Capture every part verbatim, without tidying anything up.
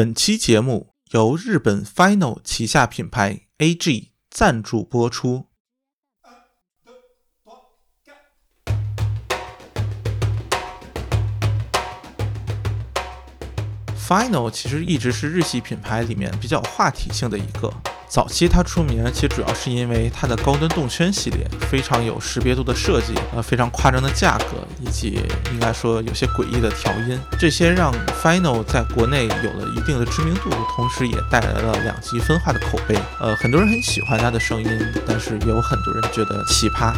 本期节目由日本 Final 旗下品牌 A G 赞助播出。Final 其实一直是日系品牌里面比较话题性的一个，早期它出名其实主要是因为它的高端动圈系列非常有识别度的设计，呃，非常夸张的价格，以及应该说有些诡异的调音，这些让 Final 在国内有了一定的知名度，同时也带来了两极分化的口碑。呃，很多人很喜欢它的声音，但是也有很多人觉得奇葩。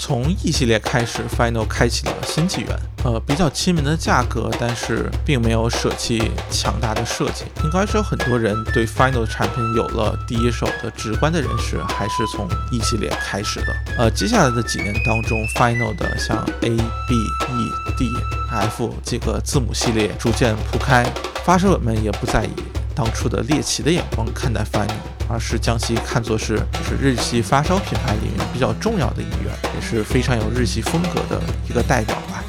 从 E 系列开始 ，Final 开启了新纪元。呃，比较亲民的价格，但是并没有舍弃强大的设计。应该是有很多人对 Final 产品有了第一手的直观的认识，还是从 E 系列开始的。呃，接下来的几年当中 ，Final 的像 A、B、E、D、F 这个字母系列逐渐铺开，发烧友们也不再以当初的猎奇的眼光看待 Final。而是将其看作是就是日系发烧品牌里面比较重要的一员，也是非常有日系风格的一个代表吧。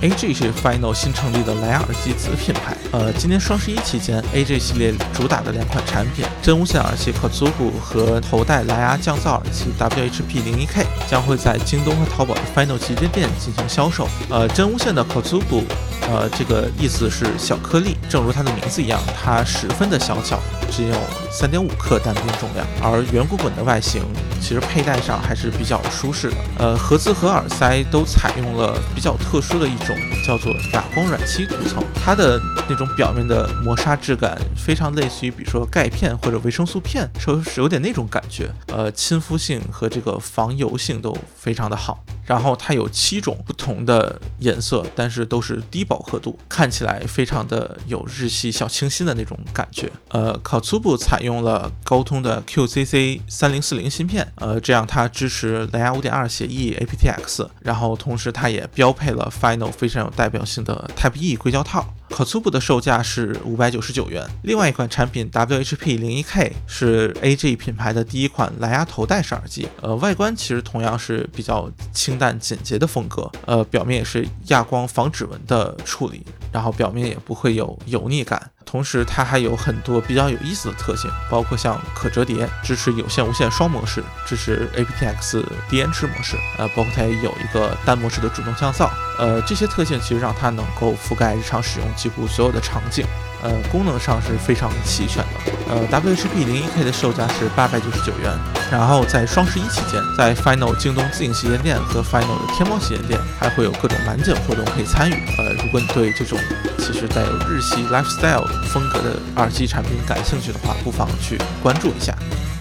A G 是 Final 新成立的蓝牙耳机子品牌。呃，今年双十一期间 ，A G 系列主打的两款产品真无线耳机 cotsubu 和头戴蓝牙降噪耳机 W H P 零一 K 将会在京东和淘宝的 Final 旗舰店进行销售。呃，真无线的 cotsubu， 呃，这个意思是小颗粒，正如它的名字一样，它十分的小巧，只有 三点五克单边重量。而圆滚滚的外形，其实佩戴上还是比较舒适的。呃，盒子和耳塞都采用了比较特殊的一种。叫做哑光软漆涂层，它的那种表面的磨砂质感非常类似于比如说钙片或者维生素片，是有点那种感觉。呃，亲肤性和这个防油性都非常的好。然后它有七种不同的颜色，但是都是低饱和度，看起来非常的有日系小清新的那种感觉。呃 ，Cotsubu 采用了高通的 Q C C 三零四零 芯片，呃，这样它支持蓝牙 五点二 协议 A P T X， 然后同时它也标配了 Final 非常有代表性的 Type-E 硅胶套。Cotsubu 的售价是五百九十九元。另外一款产品 W H P 零一 K 是 A G 品牌的第一款蓝牙头戴式耳机，呃，外观其实同样是比较清淡简洁的风格，呃，表面也是亚光防指纹的处理，然后表面也不会有油腻感。同时它还有很多比较有意思的特性，包括像可折叠，支持有线无线双模式，支持 A P T X 低延迟模式，呃，包括它也有一个单模式的主动降噪，呃，这些特性其实让它能够覆盖日常使用几乎所有的场景，呃，功能上是非常齐全的。呃 ，W H P 零一 K 的售价是八百九十九元。然后在双十一期间，在 Final 京东自营旗舰店和 Final 的天猫旗舰店还会有各种满减活动可以参与。呃，如果你对这种其实带有日系 lifestyle 风格的耳机产品感兴趣的话，不妨去关注一下。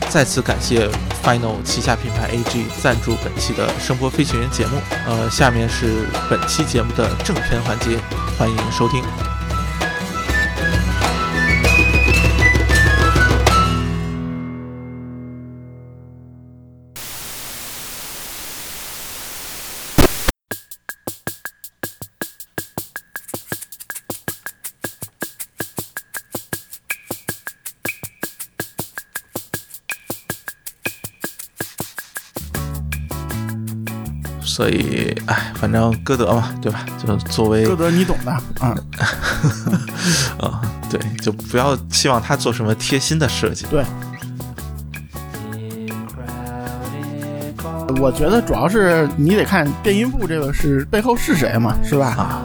再次感谢 Final 旗下品牌 A G 赞助本期的声波飞行员节目。呃，下面是本期节目的正片环节，欢迎收听。所以，哎，反正歌德嘛，对吧？就作为歌德，你懂的，嗯，嗯，对，就不要期望他做什么贴心的设计。对，我觉得主要是你得看电音部这个是背后是谁嘛，是吧？啊，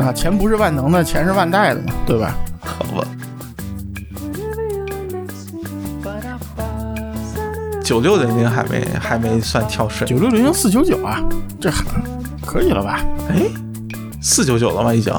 啊，钱不是万能的，钱是万代的嘛，对吧？好吧。九六零零还没还没算跳水，九六零零四九九啊，这还可以了吧？哎，四九九了吗？已经。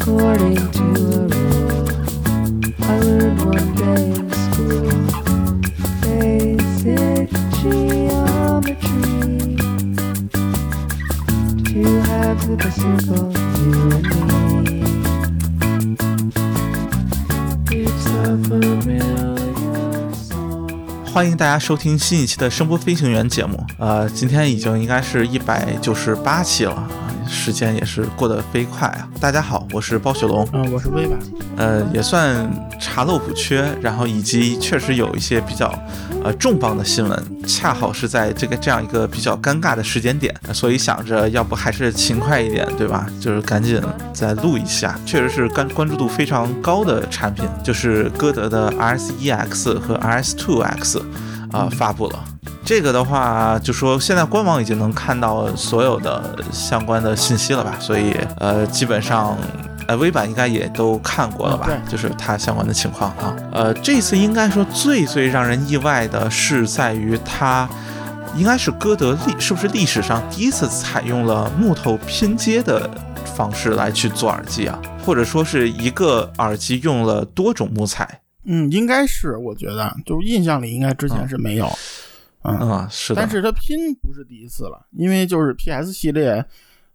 According to 欢迎大家收听新一期的声波飞行员节目，呃，今天已经应该是一百九十八期了，时间也是过得飞快啊！大家好，我是包雪龙，嗯、呃，我是威吧，呃，也算查漏补缺，然后以及确实有一些比较呃重磅的新闻，恰好是在这个这样一个比较尴尬的时间点，所以想着要不还是勤快一点，对吧？就是赶紧再录一下，确实是关关注度非常高的产品，就是歌德的 R S 一 X 和 R S 二 X。啊、呃，发布了这个的话，就说现在官网已经能看到所有的相关的信息了吧？所以呃，基本上呃，微版应该也都看过了吧？嗯、就是它相关的情况啊。呃，这次应该说最最让人意外的是在于它。应该是歌德历是不是历史上第一次采用了木头拼接的方式来去做耳机啊？或者说是一个耳机用了多种木材？嗯，应该是，我觉得就是印象里应该之前是没有，嗯，嗯嗯是的。但是它拼不是第一次了，因为就是 P S 系列，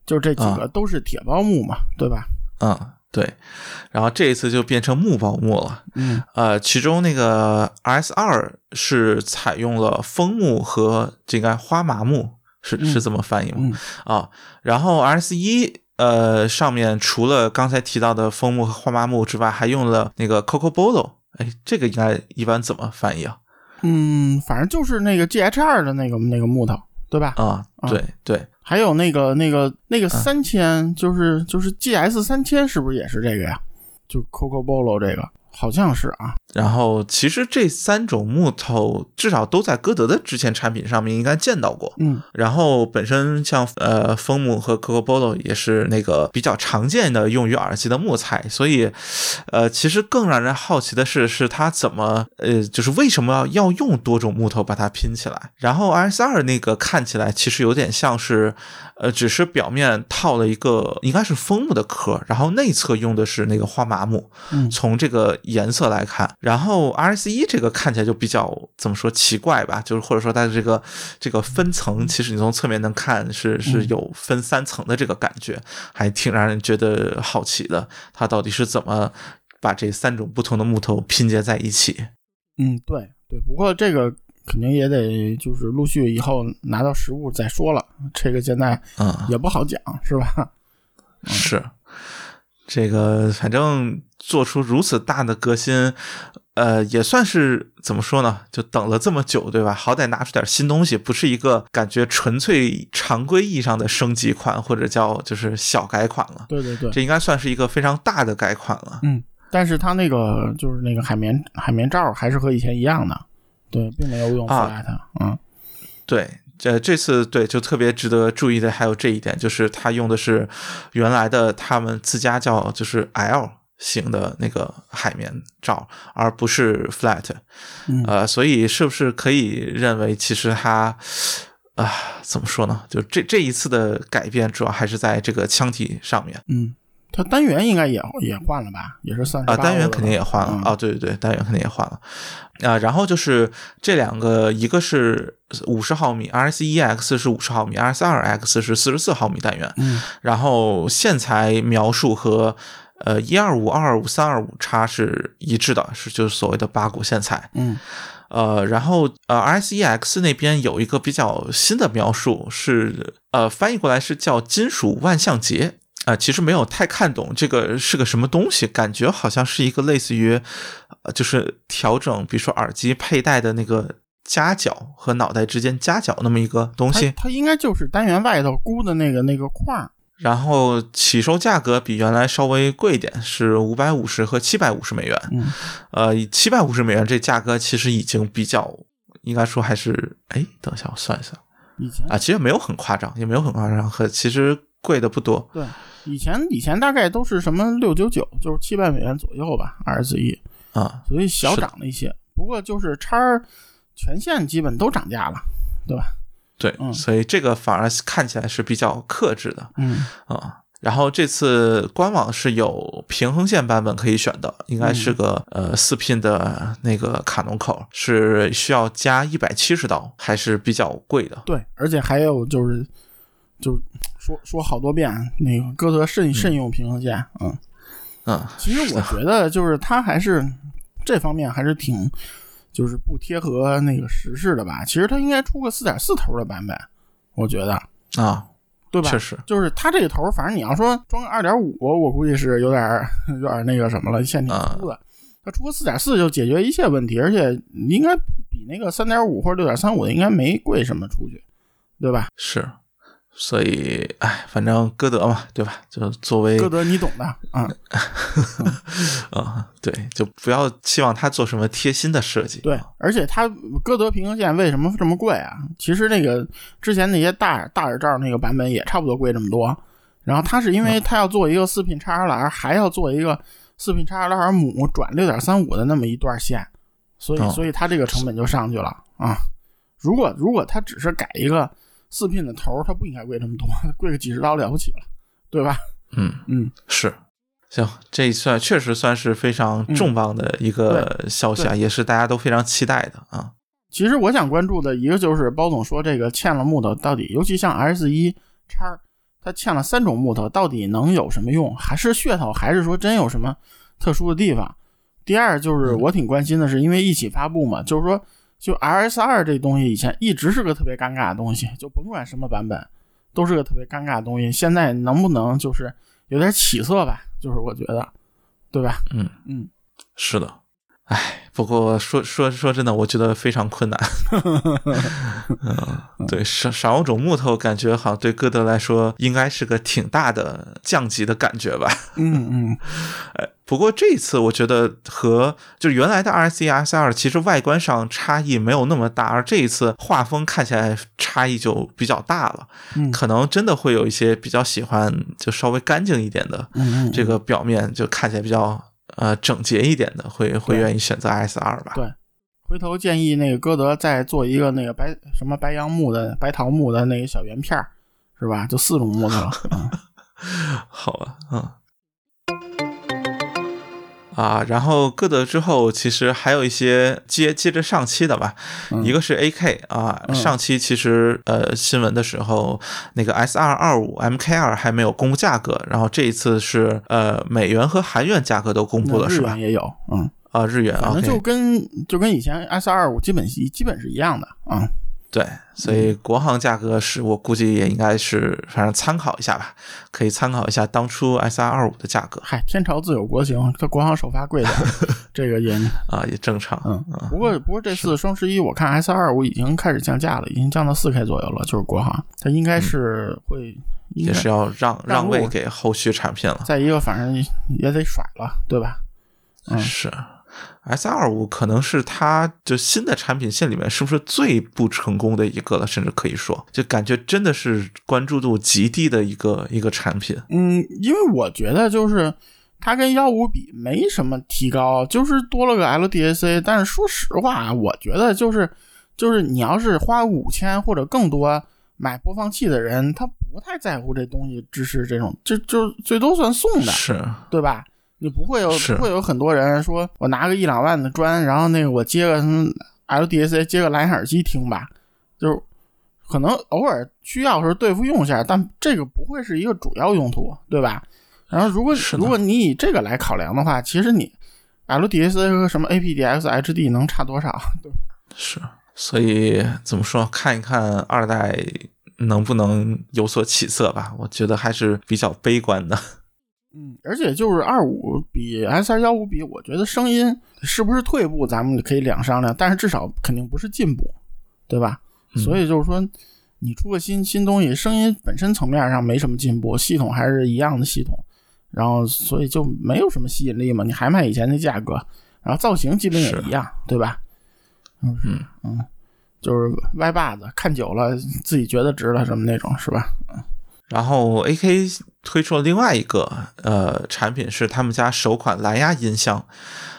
就这几个都是铁包木嘛，嗯、对吧？嗯，对。然后这一次就变成木包木了，嗯，呃，其中那个 R S 二 是采用了枫木和这个花麻木，是、嗯、是这么翻译吗？嗯、啊，然后 R S 一。呃，上面除了刚才提到的枫木和花麻木之外，还用了那个 Cocobolo。哎，这个应该一般怎么翻译啊？嗯，反正就是那个 G H 二 的那个那个木头，对吧？啊、嗯，对对。还有那个那个那个三千、嗯，就是就是 G S 三千，是不是也是这个呀？就 Cocobolo 这个，好像是啊。然后其实这三种木头至少都在歌德的之前产品上面应该见到过，嗯。然后本身像呃枫木和 Cocobolo 也是那个比较常见的用于耳机的木材，所以呃其实更让人好奇的是是它怎么呃就是为什么要用多种木头把它拼起来。然后 R S 二 那个看起来其实有点像是呃只是表面套了一个应该是枫木的壳，然后内侧用的是那个花麻木，嗯。从这个颜色来看。然后 R S 一 这个看起来就比较怎么说奇怪吧，就是或者说它的这个这个分层，其实你从侧面能看是是有分三层的这个感觉，还挺让人觉得好奇的，它到底是怎么把这三种不同的木头拼接在一起？嗯，对对，不过这个肯定也得就是陆续以后拿到实物再说了，这个现在也不好讲，嗯、是吧？嗯、是。这个反正做出如此大的革新，呃，也算是怎么说呢？就等了这么久，对吧？好歹拿出点新东西，不是一个感觉纯粹常规意义上的升级款，或者叫就是小改款了。对对对，这应该算是一个非常大的改款了。嗯，但是它那个就是那个海绵海绵罩还是和以前一样的，对，并没有用覆盖它。啊、嗯，对。这这次对就特别值得注意的还有这一点，就是他用的是原来的他们自家叫就是 L 型的那个海绵罩，而不是 flat， 呃，所以是不是可以认为其实它啊、呃、怎么说呢？就这这一次的改变主要还是在这个腔体上面。嗯，它单元应该也也换了吧？也是算啊、呃，单元肯定也换了啊、嗯哦，对对对，单元肯定也换了。啊、呃，然后就是这两个，一个是五十毫米 R S 一 X 是五十毫米 R S 二 X 是四十四毫米单元，嗯，然后线材描述和呃一二五 二二五 三二五 X 是一致的，是就是所谓的八股线材，嗯，呃，然后呃 R S 一 X 那边有一个比较新的描述是呃翻译过来是叫金属万向节。啊、呃，其实没有太看懂这个是个什么东西，感觉好像是一个类似于，呃、就是调整，比如说耳机佩戴的那个夹角和脑袋之间夹角那么一个东西。它, 它应该就是单元外头箍的那个那个框。然后起售价格比原来稍微贵一点，是五百五十和七百五十美元。嗯，呃，七百五十美元这价格其实已经比较，应该说还是，哎，等一下我算一算，以前啊，其实没有很夸张，也没有很夸张，和其实贵的不多。对。以前以前大概都是什么六百九十九，就是七百美元左右吧 ，R S 一 啊，所以小涨了一些。不过就是 X 全线基本都涨价了，对吧？对，嗯、所以这个反而看起来是比较克制的，嗯啊。嗯然后这次官网是有平衡线版本可以选的，应该是个、嗯、呃四拼的那个卡农口，是需要加一百七十刀，还是比较贵的。对，而且还有就是。就说说好多遍，那个歌德慎慎用平衡线，嗯嗯，其实我觉得就是它还是这方面还是挺就是不贴合那个时事的吧。其实它应该出个 四点四 头的版本，我觉得啊，对吧？确实，就是它这个头，反正你要说装个 二点五， 我估计是有点有点那个什么了，线挺粗的。它、啊、出个 四点四 就解决一切问题，而且应该比那个 三点五 或者 六点三五 的应该没贵什么出去，对吧？是。所以，哎，反正歌德嘛，对吧？就作为歌德，你懂的啊，啊，对，就不要期望他做什么贴心的设计。对，而且他歌德平衡线为什么这么贵啊？其实那个之前那些大大耳罩那个版本也差不多贵这么多。然后他是因为他要做一个四频叉 L R， 还要做一个四频叉 L R 母转 六点三五 的那么一段线，所以，所以他这个成本就上去了啊。如果如果他只是改一个。四品的头它不应该贵这么多，贵个几十刀了不起了，对吧？嗯嗯，是。行，这算确实算是非常重磅的一个消息啊、嗯，也是大家都非常期待的啊。其实我想关注的一个就是包总说这个嵌了木头到底，尤其像 R S 一 X， 它嵌了三种木头到底能有什么用？还是噱头？还是说真有什么特殊的地方？第二就是我挺关心的是，因为一起发布嘛，嗯、就是说。就 R S 二 这东西以前一直是个特别尴尬的东西，就甭管什么版本都是个特别尴尬的东西，现在能不能就是有点起色吧，就是我觉得，对吧？嗯嗯，是的。哎，不过说说说真的，我觉得非常困难。嗯，对，少少种木头，感觉好像对歌德来说应该是个挺大的降级的感觉吧。嗯嗯，哎，不过这一次我觉得和就是原来的 R S 一 R S 二 其实外观上差异没有那么大，而这一次画风看起来差异就比较大了。嗯，可能真的会有一些比较喜欢就稍微干净一点的，这个表面就看起来比较。呃，整洁一点的会会愿意选择 R S 二 吧？对，回头建议那个歌德再做一个那个白什么白杨木的、白桃木的那个小圆片儿，是吧？就四种木头了。嗯、好啊，嗯。啊，然后歌德之后其实还有一些接接着上期的吧、嗯、一个是 A K 啊、嗯、上期其实呃新闻的时候那个 S R 二五 M K 二 还没有公布价格，然后这一次是呃美元和韩元价格都公布了是吧？日元也有嗯啊日元反正就跟、okay、就跟以前 S R 二五 基本基本是一样的啊、嗯、对，所以国行价格是我估计也应该是反正参考一下吧，可以参考一下当初 S R 二五 的价格。嗨，天朝自有国情，它国行首发贵点这个也啊也正常。嗯，不过不过这次双十一我看 S R 二五 已经开始降价了，已经降到 四 K 左右了，就是国行它应该是会、嗯、应该也是要让让位给后续产品了，再一个反正也得甩了，对吧？嗯，是。S R 二五 可能是它就新的产品线里面是不是最不成功的一个了，甚至可以说就感觉真的是关注度极低的一个一个产品。嗯，因为我觉得就是它跟一五比没什么提高，就是多了个 L D A C， 但是说实话我觉得就是就是你要是花五千或者更多买播放器的人，他不太在乎这东西支持这种，这 就, 就最多算送的，是对吧？你不会有不会有很多人说我拿个一两万的砖，然后那个我接个什么 L D A C 接个蓝牙耳机听吧，就是可能偶尔需要时对付用一下，但这个不会是一个主要用途，对吧？然后如果如果你以这个来考量的话，其实你 L D A C 和什么 A P D X H D 能差多少？对，是，所以怎么说？看一看二代能不能有所起色吧，我觉得还是比较悲观的。嗯，而且就是二五比 S R 一五 比，我觉得声音是不是退步咱们可以两商量，但是至少肯定不是进步，对吧？嗯、所以就是说你出个新新东西，声音本身层面上没什么进步，系统还是一样的系统，然后所以就没有什么吸引力嘛，你还卖以前的价格，然后造型基本也一样，对吧？嗯嗯，就是歪把子看久了自己觉得值了什么那种，是吧？嗯。然后 A K 推出了另外一个呃产品，是他们家首款蓝牙音箱，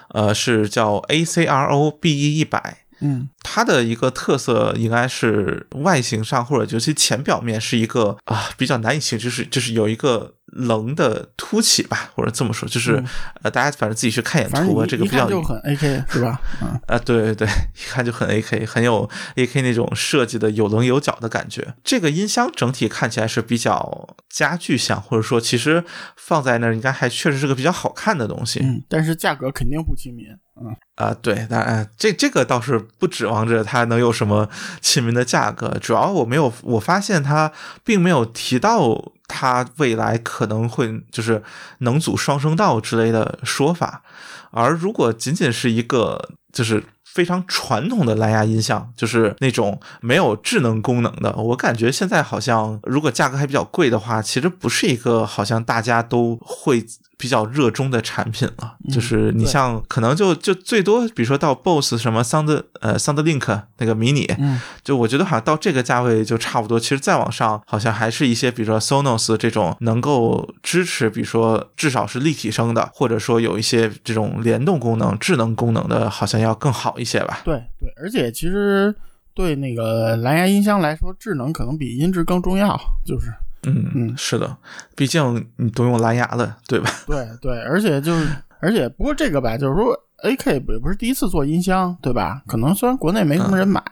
呃是叫 A C R O B E 一百。嗯，它的一个特色应该是外形上或者尤其前表面是一个啊、呃、比较难以形容，就是就是有一个棱的凸起吧，或者这么说，就是、嗯、呃，大家反正自己去看一眼图吧，这个比较就很 A K 是吧？嗯、啊，对对对，一看就很 A K， 很有 A K 那种设计的有棱有角的感觉。这个音箱整体看起来是比较家具像，或者说其实放在那儿应该还确实是个比较好看的东西。嗯，但是价格肯定不亲民。嗯啊、呃，对，当然这这个倒是不指望着它能有什么亲民的价格，主要我没有，我发现它并没有提到它未来可能会就是能组双声道之类的说法，而如果仅仅是一个就是非常传统的蓝牙音箱，就是那种没有智能功能的，我感觉现在好像如果价格还比较贵的话，其实不是一个好像大家都会比较热衷的产品了，嗯、就是你像可能就就最多，比如说到 Bose 什么 Sound 呃 SoundLink 那个 Mini，、嗯、就我觉得好像到这个价位就差不多。其实再往上，好像还是一些比如说 Sonos 这种能够支持，比如说至少是立体声的，或者说有一些这种联动功能、智能功能的，好像要更好一些吧。对对，而且其实对那个蓝牙音箱来说，智能可能比音质更重要，就是。嗯嗯，是的，毕竟你都用蓝牙了，对吧？对对，而且就是，而且不过这个吧，就是说 ，A K 也不是第一次做音箱，对吧？可能虽然国内没什么人买，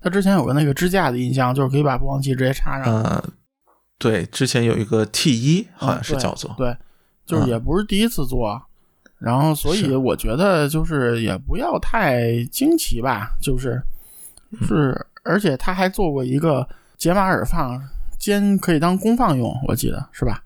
它、嗯、之前有个那个支架的音箱，就是可以把播放器直接插上。呃，对，之前有一个 T 一，好像是叫做、嗯、对, 对，就是也不是第一次做。嗯然后，所以我觉得就是也不要太惊奇吧，就是是，而且他还做过一个解码耳放，兼可以当功放用，我记得是吧？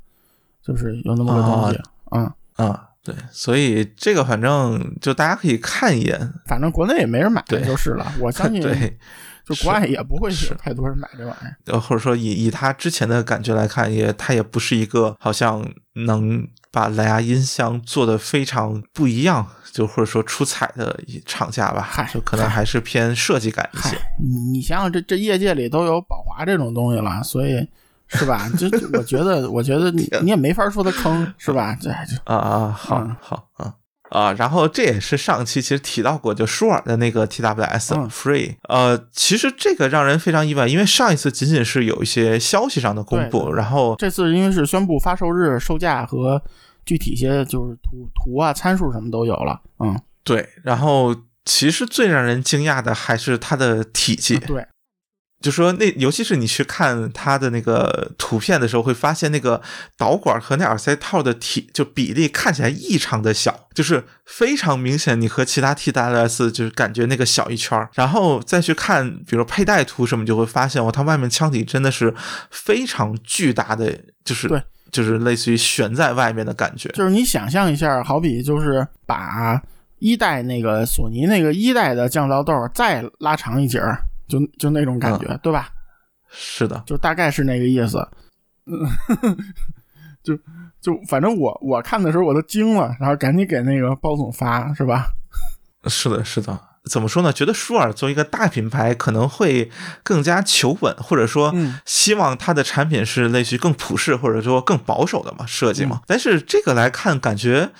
就是有那么个东西，嗯嗯，对，所以这个反正就大家可以看一眼，反正国内也没人买就是了，我相信。对。就国外也不会是太多人买这玩意儿，或者说以以他之前的感觉来看，也他也不是一个好像能把蓝牙音箱做得非常不一样，就或者说出彩的厂家吧，就可能还是偏设计感一些。你想想，这这业界里都有宝华这种东西了，所以是吧？就我觉得，我觉得你你也没法说它坑，是吧？这就啊啊，好、嗯、好啊。啊、呃，然后这也是上期其实提到过，就舒尔的那个 T W S、嗯、Free， 呃，其实这个让人非常意外，因为上一次仅仅是有一些消息上的公布，然后这次因为是宣布发售日、售价和具体一些就是图图啊、参数什么都有了，嗯，对，然后其实最让人惊讶的还是它的体积，嗯、对。就说那，尤其是你去看它的那个图片的时候，会发现那个导管和那耳塞套的体就比例看起来异常的小，就是非常明显。你和其他 T W S 就是感觉那个小一圈，然后再去看，比如佩戴图什么，就会发现哦，它外面腔体真的是非常巨大的，就是对，就是类似于悬在外面的感觉。就是你想象一下，好比就是把一代那个索尼那个一代的降噪豆再拉长一截儿。就就那种感觉、嗯、对吧，是的，就大概是那个意思。就就反正我我看的时候我都惊了，然后赶紧给那个包总发，是吧？是的是的，怎么说呢，觉得舒尔作为一个大品牌可能会更加求稳，或者说希望它的产品是类似于更普适或者说更保守的嘛，设计嘛、嗯、但是这个来看感觉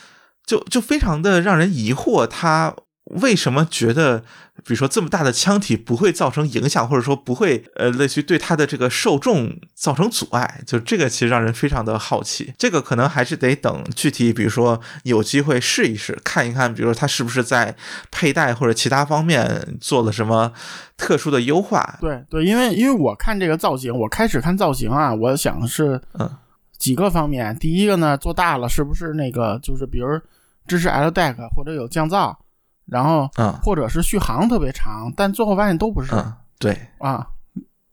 就就非常的让人疑惑，它为什么觉得比如说这么大的腔体不会造成影响，或者说不会呃类似于对它的这个受众造成阻碍，就这个其实让人非常的好奇。这个可能还是得等具体比如说有机会试一试看一看，比如说它是不是在佩戴或者其他方面做了什么特殊的优化。对对，因为因为我看这个造型，我开始看造型啊，我想是嗯几个方面、嗯、第一个呢，做大了是不是那个就是比如支持 L D A C 或者有降噪，然后或者是续航特别长、嗯、但最后发现都不是、嗯、对啊，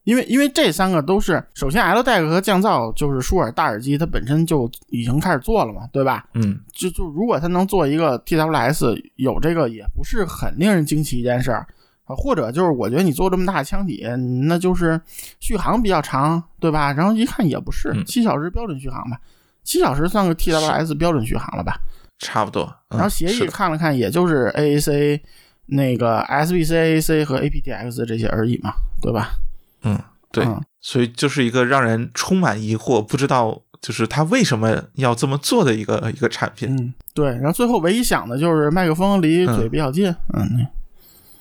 因为因为这三个都是，首先 L D A C 和降噪就是舒尔大耳机它本身就已经开始做了嘛，对吧？嗯，就就如果它能做一个 T W S 有这个也不是很令人惊奇一件事儿、啊、或者就是我觉得你做这么大的腔体，那就是续航比较长，对吧？然后一看也不是、嗯、七小时标准续航吧，七小时算个 T W S 标准续航了吧，差不多、嗯、然后协议看了看也就是 A A C 那个 S B C A A C 和 A P D X 这些而已嘛，对吧？嗯，对嗯，所以就是一个让人充满疑惑，不知道就是他为什么要这么做的一个一个产品。嗯，对，然后最后唯一想的就是麦克风离嘴比较近。嗯，嗯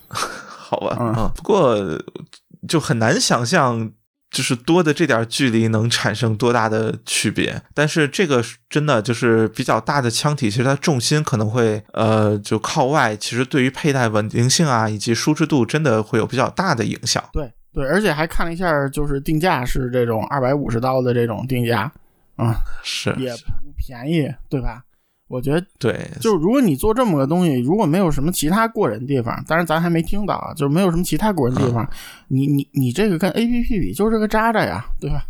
好吧、嗯嗯、不过就很难想象就是多的这点距离能产生多大的区别。但是这个真的就是比较大的腔体，其实它重心可能会呃就靠外，其实对于佩戴稳定性啊以及舒适度真的会有比较大的影响。对对，而且还看了一下，就是定价是这种二百五十刀的这种定价，嗯，是也不便宜，对吧？我觉得对，就是如果你做这么个东西，如果没有什么其他过人地方，当然咱还没听到啊，就是没有什么其他过人地方，嗯、你你你这个跟 A P P 比就是个渣渣呀，对吧？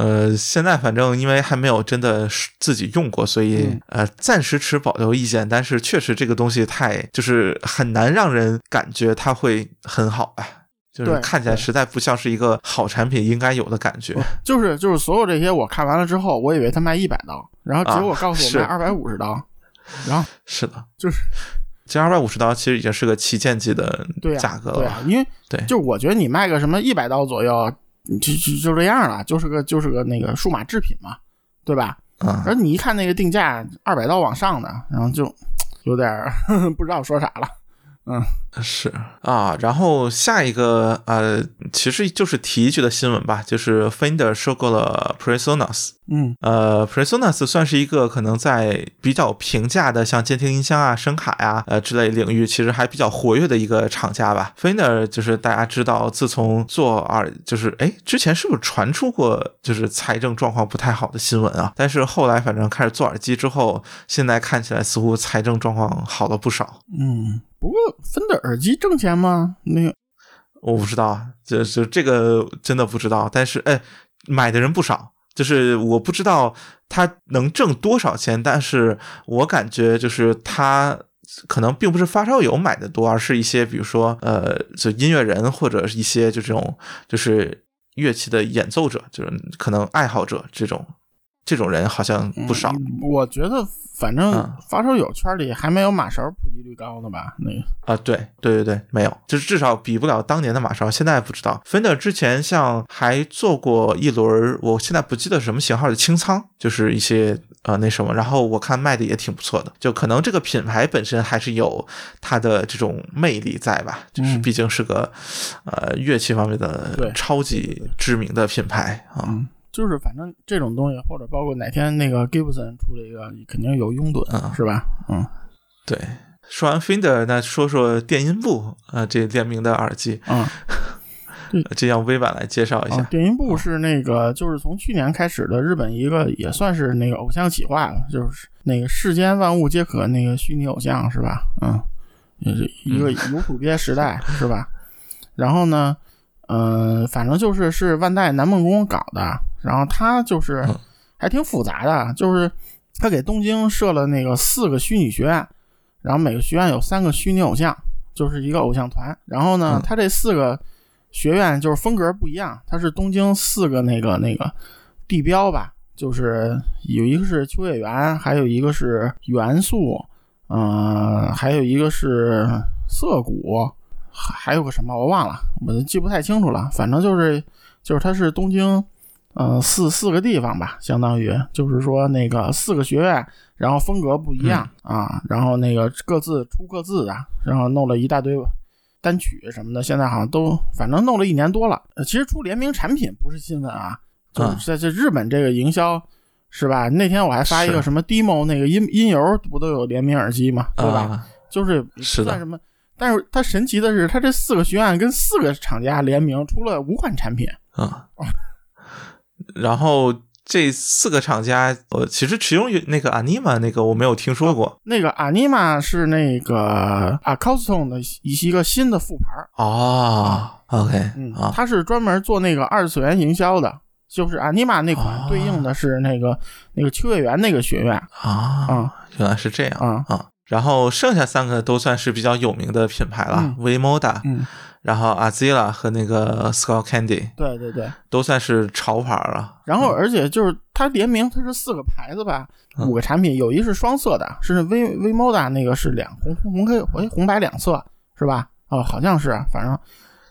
呃，现在反正因为还没有真的自己用过，所以、嗯、呃暂时持保留意见，但是确实这个东西太就是很难让人感觉它会很好啊。就是看起来实在不像是一个好产品应该有的感觉。就是就是所有这些我看完了之后，我以为他卖一百刀，然后结果告诉我卖二百五十刀、啊、然后是的，就是这二百五十刀其实已经是个旗舰级的价格了。对、啊对啊、因为对，就我觉得你卖个什么一百刀左右就就就这样了，就是个就是个那个数码制品嘛，对吧？嗯，而你一看那个定价二百刀往上的，然后就有点呵呵不知道说啥了。嗯，是啊，然后下一个呃，其实就是提一句的新闻吧，就是 Fender 收购了 PreSonus。嗯，呃 ，PreSonus 算是一个可能在比较平价的像监听音箱啊、声卡呀、啊、呃之类领域，其实还比较活跃的一个厂家吧。Fender 就是大家知道，自从做耳就是哎之前是不是传出过就是财政状况不太好的新闻啊？但是后来反正开始做耳机之后，现在看起来似乎财政状况好了不少。嗯。不过芬德耳机挣钱吗？那个我不知道，就就这个真的不知道。但是，哎，买的人不少，就是我不知道他能挣多少钱，但是我感觉就是他可能并不是发烧友买的多，而是一些比如说呃，就音乐人或者一些就这种就是乐器的演奏者，就是可能爱好者这种。这种人好像不少、嗯、我觉得反正发烧友圈里还没有马勺普及率高的吧、那个呃、对对对对，没有，就是至少比不了当年的马勺，现在不知道。 Fender 之前像还做过一轮，我现在不记得什么型号的清仓，就是一些呃那什么，然后我看卖的也挺不错的，就可能这个品牌本身还是有它的这种魅力在吧，就是毕竟是个、嗯、呃乐器方面的超级知名的品牌啊。嗯，就是反正这种东西，或者包括哪天那个 Gibson 出了一个，肯定有拥趸、嗯、是吧？嗯，对。说完 Fender， 那说说电音部啊、呃，这联名的耳机，嗯，这样微版来介绍一下。嗯、电音部是那个，就是从去年开始的日本一个，也算是那个偶像企划，就是那个世间万物皆可那个虚拟偶像，是吧？嗯，也是一个有土鳖时代、嗯，是吧？然后呢？呃，反正就是是万代南梦宫搞的，然后他就是还挺复杂的，就是他给东京设了那个四个虚拟学院，然后每个学院有三个虚拟偶像，就是一个偶像团。然后呢，他这四个学院就是风格不一样，他是东京四个那个那个地标吧，就是有一个是秋叶原，还有一个是元素，呃，还有一个是涩谷。还有个什么我忘了，我都记不太清楚了。反正就是就是它是东京呃四四个地方吧，相当于就是说那个四个学院，然后风格不一样、嗯、啊，然后那个各自出各自的，然后弄了一大堆单曲什么的，现在好像都反正弄了一年多了。其实出联名产品不是新闻啊，就是在这日本这个营销。是吧？那天我还发一个什么 demo 那个音音游不都有联名耳机吗？对吧、嗯、就是不算什么。但是它神奇的是，它这四个学院跟四个厂家联名出了五款产品啊、嗯。然后这四个厂家，呃，其实只有那个 Anima 那个我没有听说过。哦、那个 Anima 是那个 Acouston 的一个新的副牌哦 ，OK， 嗯，它是专门做那个二次元营销的，就是 Anima 那款对应的是那个、哦、那个秋叶原那个学院啊、嗯，原来是这样啊啊。嗯嗯，然后剩下三个都算是比较有名的品牌了、嗯、V-MODA、嗯、然后 A Z L A 和那个 Skullcandy， 对对对，都算是潮牌了。然后而且就是它联名，它是四个牌子吧、嗯、五个产品，有一是双色的，是 V, V-MODA 那个是两红红红红白两色是吧？哦，好像是，反正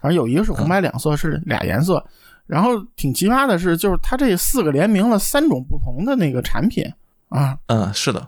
反正有一个是红白两色、嗯、是俩颜色。然后挺奇葩的是，就是它这四个联名了三种不同的那个产品啊。嗯，是的。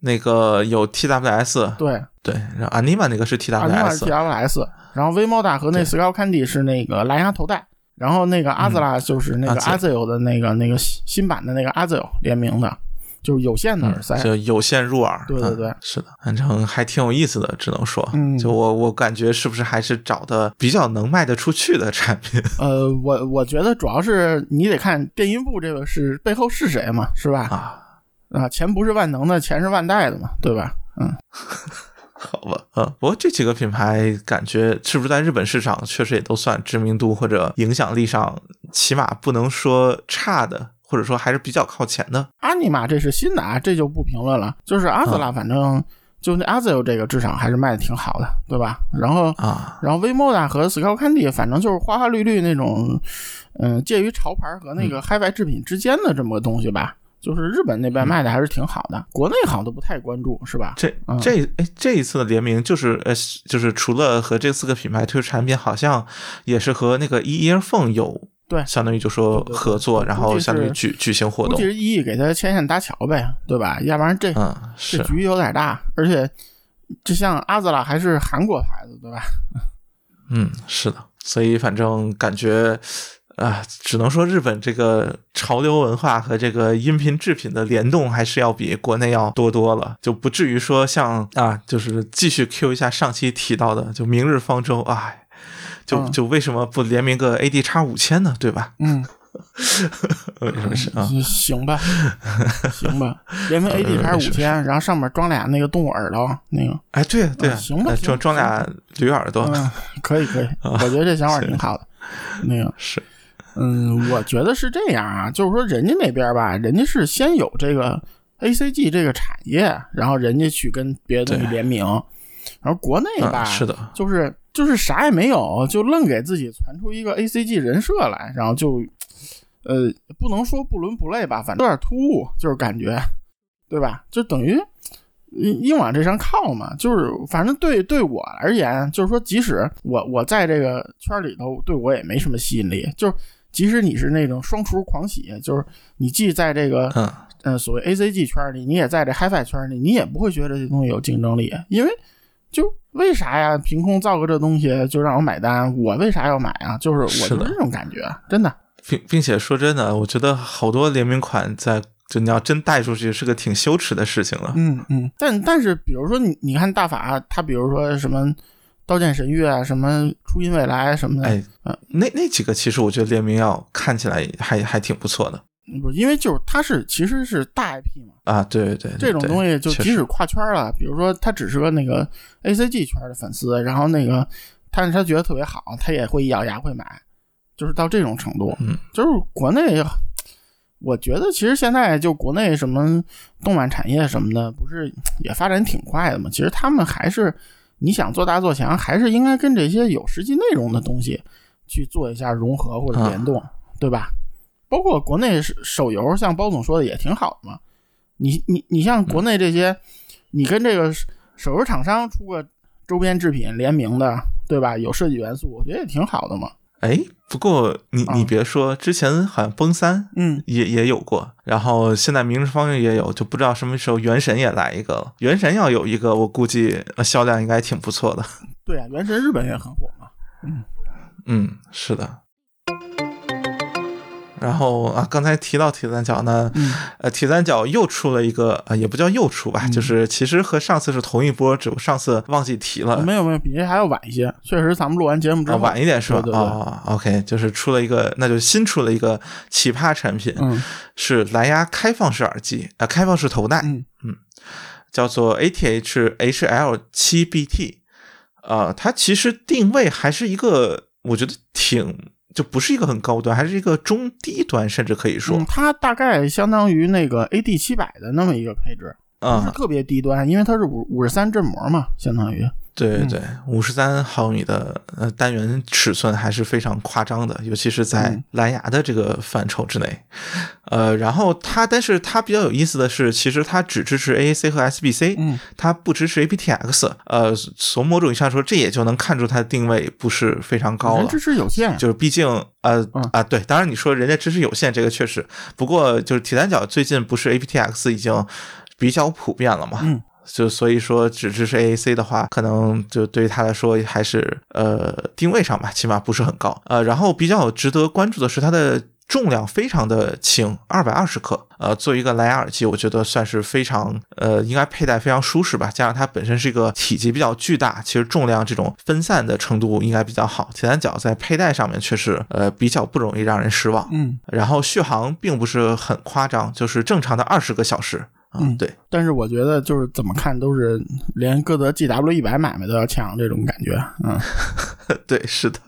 那个有 T W S， 对对，然后 Anima 那个是 T W S，Anima 是 T W S， 然后 V-MODA 和那 Skullcandy 是那个蓝牙头戴，然后那个 A Z L A 就是那个 A Z L 的那个、嗯、那个新版的那个 A Z L 联名的，就是有线的耳塞，嗯、就有线入耳。对对对、嗯，是的，反正还挺有意思的，只能说，嗯、就我我感觉是不是还是找的比较能卖得出去的产品？呃，我我觉得主要是你得看电音部这个是背后是谁嘛，是吧？啊啊，钱不是万能的，钱是万代的嘛，对吧？嗯。好吧，嗯，不过这几个品牌感觉是不是在日本市场确实也都算知名度或者影响力上起码不能说差的，或者说还是比较靠前的。阿尼玛这是新的啊，这就不评论了，就是阿泽拉反正就那阿泽有这个至少还是卖的挺好的，对吧？然后啊，然后 V-MODA 和 Skullcandy 反正就是花花绿绿那种，嗯，介于潮牌和那个Hi-Fi制品之间的这么个东西吧。嗯，就是日本那边卖的还是挺好的，嗯、国内好像都不太关注，是吧？这这哎，这一次的联名就是呃，就是除了和这四个品牌推出产品，好像也是和那个 EarFun 有对，相当于就说合作，对对对对，然后相当于举举行活动，估计是意义给他牵线搭桥呗，对吧？要不然这、嗯、这局有点大，而且就像阿泽拉还是韩国牌子，对吧？嗯，是的，所以反正感觉。啊，只能说日本这个潮流文化和这个音频制品的联动还是要比国内要多多了，就不至于说像啊，就是继续 Q 一下上期提到的，就明日方舟啊，就就为什么不联名个 A D X 五千 呢，对吧？嗯，为什么是啊？行吧，行吧，联名 A D X 五千，然后上面装俩那个动物耳朵，那个，哎，对对、啊，行吧，装装俩驴耳朵，嗯、可以可以、啊，我觉得这想法挺好的，那个是。嗯，我觉得是这样啊，就是说人家那边吧，人家是先有这个 A C G 这个产业，然后人家去跟别的东西联名，然后国内吧，嗯、是的，就是就是啥也没有，就愣给自己传出一个 A C G 人设来，然后就呃不能说不伦不类吧，反正有点突兀，就是感觉，对吧？就等于硬往这上靠嘛，就是反正对对我而言，就是说即使我我在这个圈里头，对我也没什么吸引力，就是。即使你是那种双厨狂喜，就是你既在这个嗯、呃、所谓 A C G 圈里，你也在这 Hi-Fi 圈里，你也不会觉得这东西有竞争力，因为就为啥呀？凭空造个这东西就让我买单，我为啥要买啊？就是我就是这种感觉，真的。并并且说真的，我觉得好多联名款在就你要真带出去是个挺羞耻的事情了。嗯嗯，但但是比如说你你看大法，他比如说什么。刀剑神域啊，什么初音未来什么的，哎，那那几个其实我觉得联名要看起来还还挺不错的，不，因为就是它是其实是大 I P 嘛，啊，对对 对, 对，这种东西就即使跨圈了，比如说他只是个那个 A C G 圈的粉丝，然后那个但是他觉得特别好，他也会咬牙会买，就是到这种程度，嗯，就是国内。我觉得其实现在就国内什么动漫产业什么的，不是也发展挺快的嘛？其实他们还是。你想做大做强，还是应该跟这些有实际内容的东西去做一下融合或者联动，啊、对吧？包括国内手游，像包总说的也挺好的嘛。你你你像国内这些、嗯，你跟这个手游厂商出个周边制品联名的，对吧？有设计元素，我觉得也挺好的嘛。哎，不过你你别说、嗯，之前好像崩三，嗯，也也有过，然后现在明日方舟也有，就不知道什么时候原神也来一个，原神要有一个，我估计销量应该挺不错的。对啊，原神日本也很火嘛。嗯嗯，是的。然后啊，刚才提到铁三角呢，嗯、呃，铁三角又出了一个，呃，也不叫又出吧、嗯，就是其实和上次是同一波，只不过上次忘记提了。没有没有，比这还要晚一些。确实，咱们录完节目之后、啊、晚一点是吧？对对对哦 ，OK， 就是出了一个，那就新出了一个奇葩产品，嗯、是蓝牙开放式耳机啊、呃，开放式头戴，嗯嗯，叫做 A T H H L 七 B T， 呃，它其实定位还是一个，我觉得挺。就不是一个很高端，还是一个中低端，甚至可以说、嗯、它大概相当于那个 A D 七百 的那么一个配置，不是特别低端，因为它是五十三振膜嘛，相当于对对、嗯、，五十三毫米的、呃、单元尺寸还是非常夸张的，尤其是在蓝牙的这个范畴之内。嗯、呃，然后它，但是它比较有意思的是，其实它只支持 A A C 和 S B C，、嗯、它不支持 A P T X。呃，从某种意义上说，这也就能看出它的定位不是非常高了。支持有线，就是毕竟呃、嗯、啊对，当然你说人家支持有线这个确实，不过就是铁三角最近不是 A P T X 已经。比较普遍了嘛。嗯，就所以说只支持 A A C 的话，可能就对于他来说还是呃定位上吧，起码不是很高。呃，然后比较值得关注的是它的重量非常的轻，二百二十克。呃，作为一个蓝牙耳机，我觉得算是非常呃，应该佩戴非常舒适吧。加上它本身是一个体积比较巨大，其实重量这种分散的程度应该比较好。铁三角在佩戴上面确实呃比较不容易让人失望。嗯，然后续航并不是很夸张，就是正常的二十个小时。嗯，对，但是我觉得就是怎么看都是连歌德 G W 一百 买卖都要强这种感觉。嗯，对，是的。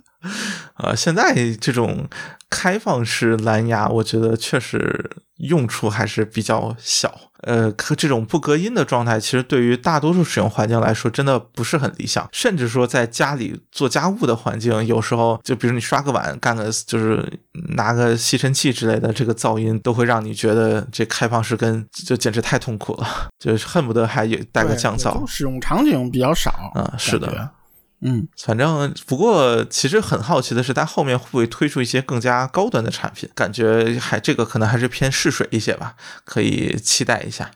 呃，现在这种开放式蓝牙，我觉得确实用处还是比较小。呃，这种不隔音的状态，其实对于大多数使用环境来说，真的不是很理想。甚至说在家里做家务的环境，有时候就比如你刷个碗，干个就是拿个吸尘器之类的，这个噪音都会让你觉得这开放式跟就简直太痛苦了，就恨不得还也带个降噪。使用场景比较少啊、嗯，是的。嗯，反正不过其实很好奇的是，它后面会不会推出一些更加高端的产品？感觉还这个可能还是偏试水一些吧，可以期待一下。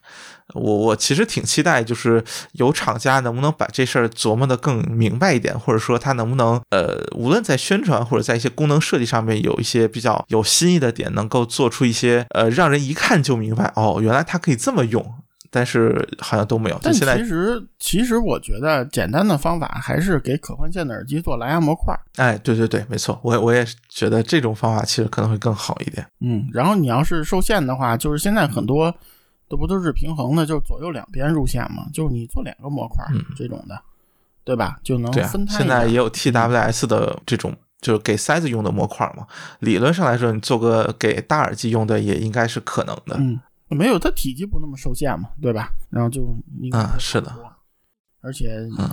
我我其实挺期待，就是有厂家能不能把这事儿琢磨得更明白一点，或者说他能不能呃，无论在宣传或者在一些功能设计上面有一些比较有新意的点，能够做出一些呃，让人一看就明白哦，原来它可以这么用。但是好像都没有。但其实其实我觉得简单的方法还是给可换线的耳机做蓝牙模块。哎，对对对，没错，我我也觉得这种方法其实可能会更好一点。嗯，然后你要是受限的话，就是现在很多都不都是平衡的，就是左右两边入线嘛，就是你做两个模块、嗯、这种的，对吧？就能分开、啊。现在也有 T W S 的这种。就是给塞子用的模块嘛，理论上来说，你做个给大耳机用的也应该是可能的。嗯。没有，它体积不那么受限嘛，对吧？然后就应该、嗯、是的，而且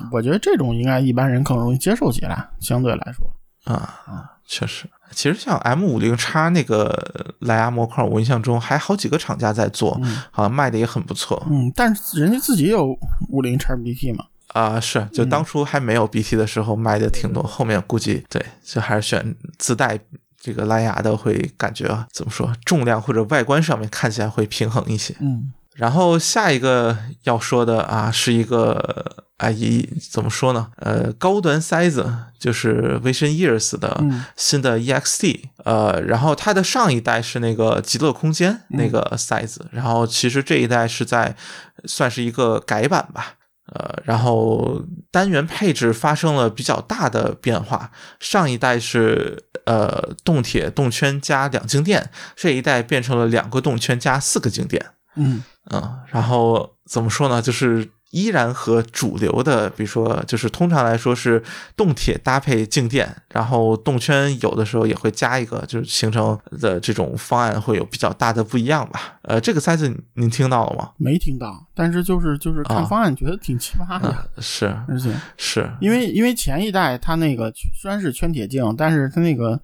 我觉得这种应该一般人更容易接受起来，相对来说啊、嗯嗯，确实。其实像 M 五零 X 那个蓝牙模块，我印象中还好几个厂家在做，嗯、好像卖的也很不错。嗯，但是人家自己有 五零 X B T 嘛。啊、呃，是，就当初还没有 B T 的时候卖的挺多，嗯、后面估计对，就还是选自带。这个蓝牙的会感觉怎么说，重量或者外观上面看起来会平衡一些。嗯，然后下一个要说的啊，是一个啊一怎么说呢？呃，高端塞子就是 Vision Ears 的新的 E X D，、嗯、呃，然后它的上一代是那个极乐空间那个塞子、嗯，然后其实这一代是在算是一个改版吧。呃，然后单元配置发生了比较大的变化。上一代是呃动铁动圈加两静电，这一代变成了两个动圈加四个静电。嗯嗯、呃，然后怎么说呢？就是依然和主流的，比如说就是通常来说是动铁搭配静电，然后动圈有的时候也会加一个，就是形成的这种方案会有比较大的不一样吧。呃，这个塞子您听到了吗？没听到，但是就是就是看方案觉得挺奇葩的、啊嗯、是，而且是因为因为前一代它那个虽然是圈铁镜，但是它那个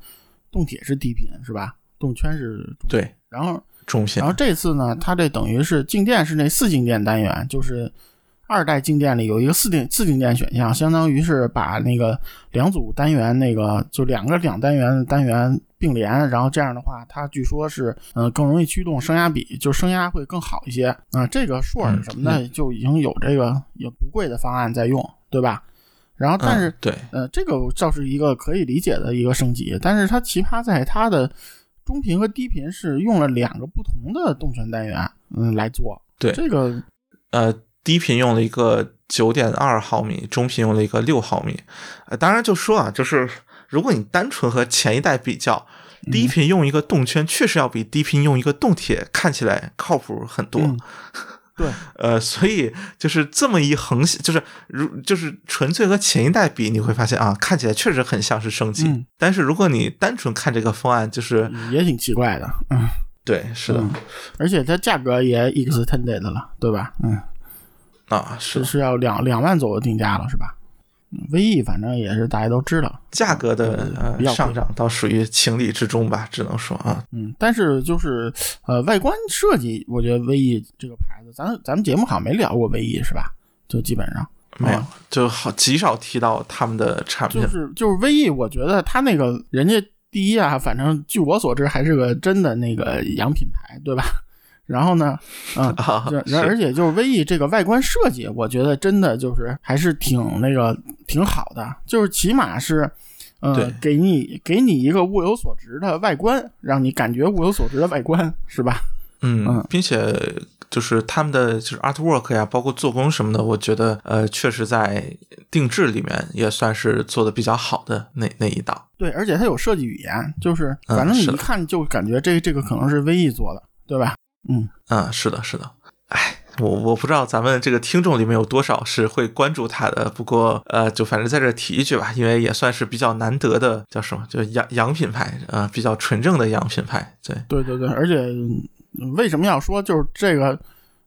动铁是低频是吧？动圈是中频，对，然后中频，然后这次呢，它这等于是静电是那四静电单元，就是。二代静电里有一个四电四静电选项，相当于是把那个两组单元那个就两个两单元的单元并联，然后这样的话它据说是嗯、呃、更容易驱动升压比，就升压会更好一些啊、呃、这个硕尔什么的就已经有这个也不贵的方案在用，对吧？然后但是、嗯、对呃这个倒是一个可以理解的一个升级，但是它奇葩在它的中频和低频是用了两个不同的动圈单元嗯来做，对这个呃低频用了一个 九点二毫米，中频用了一个六毫米。呃，当然就说啊，就是如果你单纯和前一代比较，低频用一个动圈确实要比低频用一个动铁看起来靠谱很多。嗯、对，呃，所以就是这么一横，就是如就是纯粹和前一代比，你会发现啊，看起来确实很像是升级。嗯、但是如果你单纯看这个方案，就是也挺奇怪的。嗯，对，是的，嗯、而且它价格也 extended 了，对吧？嗯。啊，是是要两两万左右定价了，是吧 ？V E 反正也是大家都知道，价格的、呃、上涨倒属于情理之中吧，只能说啊，嗯，但是就是呃，外观设计，我觉得 V E 这个牌子，咱咱们节目好像没聊过 V E 是吧？就基本上没有，就好极少提到他们的产品，就是就是 V E， 我觉得他那个人家第一啊，反正据我所知还是个真的那个洋品牌，对吧？然后呢，嗯，啊、然而且就是威翼这个外观设计，我觉得真的就是还是挺那个挺好的，就是起码是，呃，给你给你一个物有所值的外观，让你感觉物有所值的外观，是吧？嗯，嗯并且。就是他们的就是 artwork 呀，包括做工什么的，我觉得呃，确实在定制里面也算是做的比较好的那那一档。对，而且它有设计语言，就是反正你一看就感觉这个、嗯、这个可能是威翼做的，对吧？嗯嗯，是的，是的。哎，我我不知道咱们这个听众里面有多少是会关注它的，不过呃，就反正在这提一句吧，因为也算是比较难得的，叫什么？就洋洋品牌啊、呃，比较纯正的洋品牌。对对对对，而且。为什么要说就是这个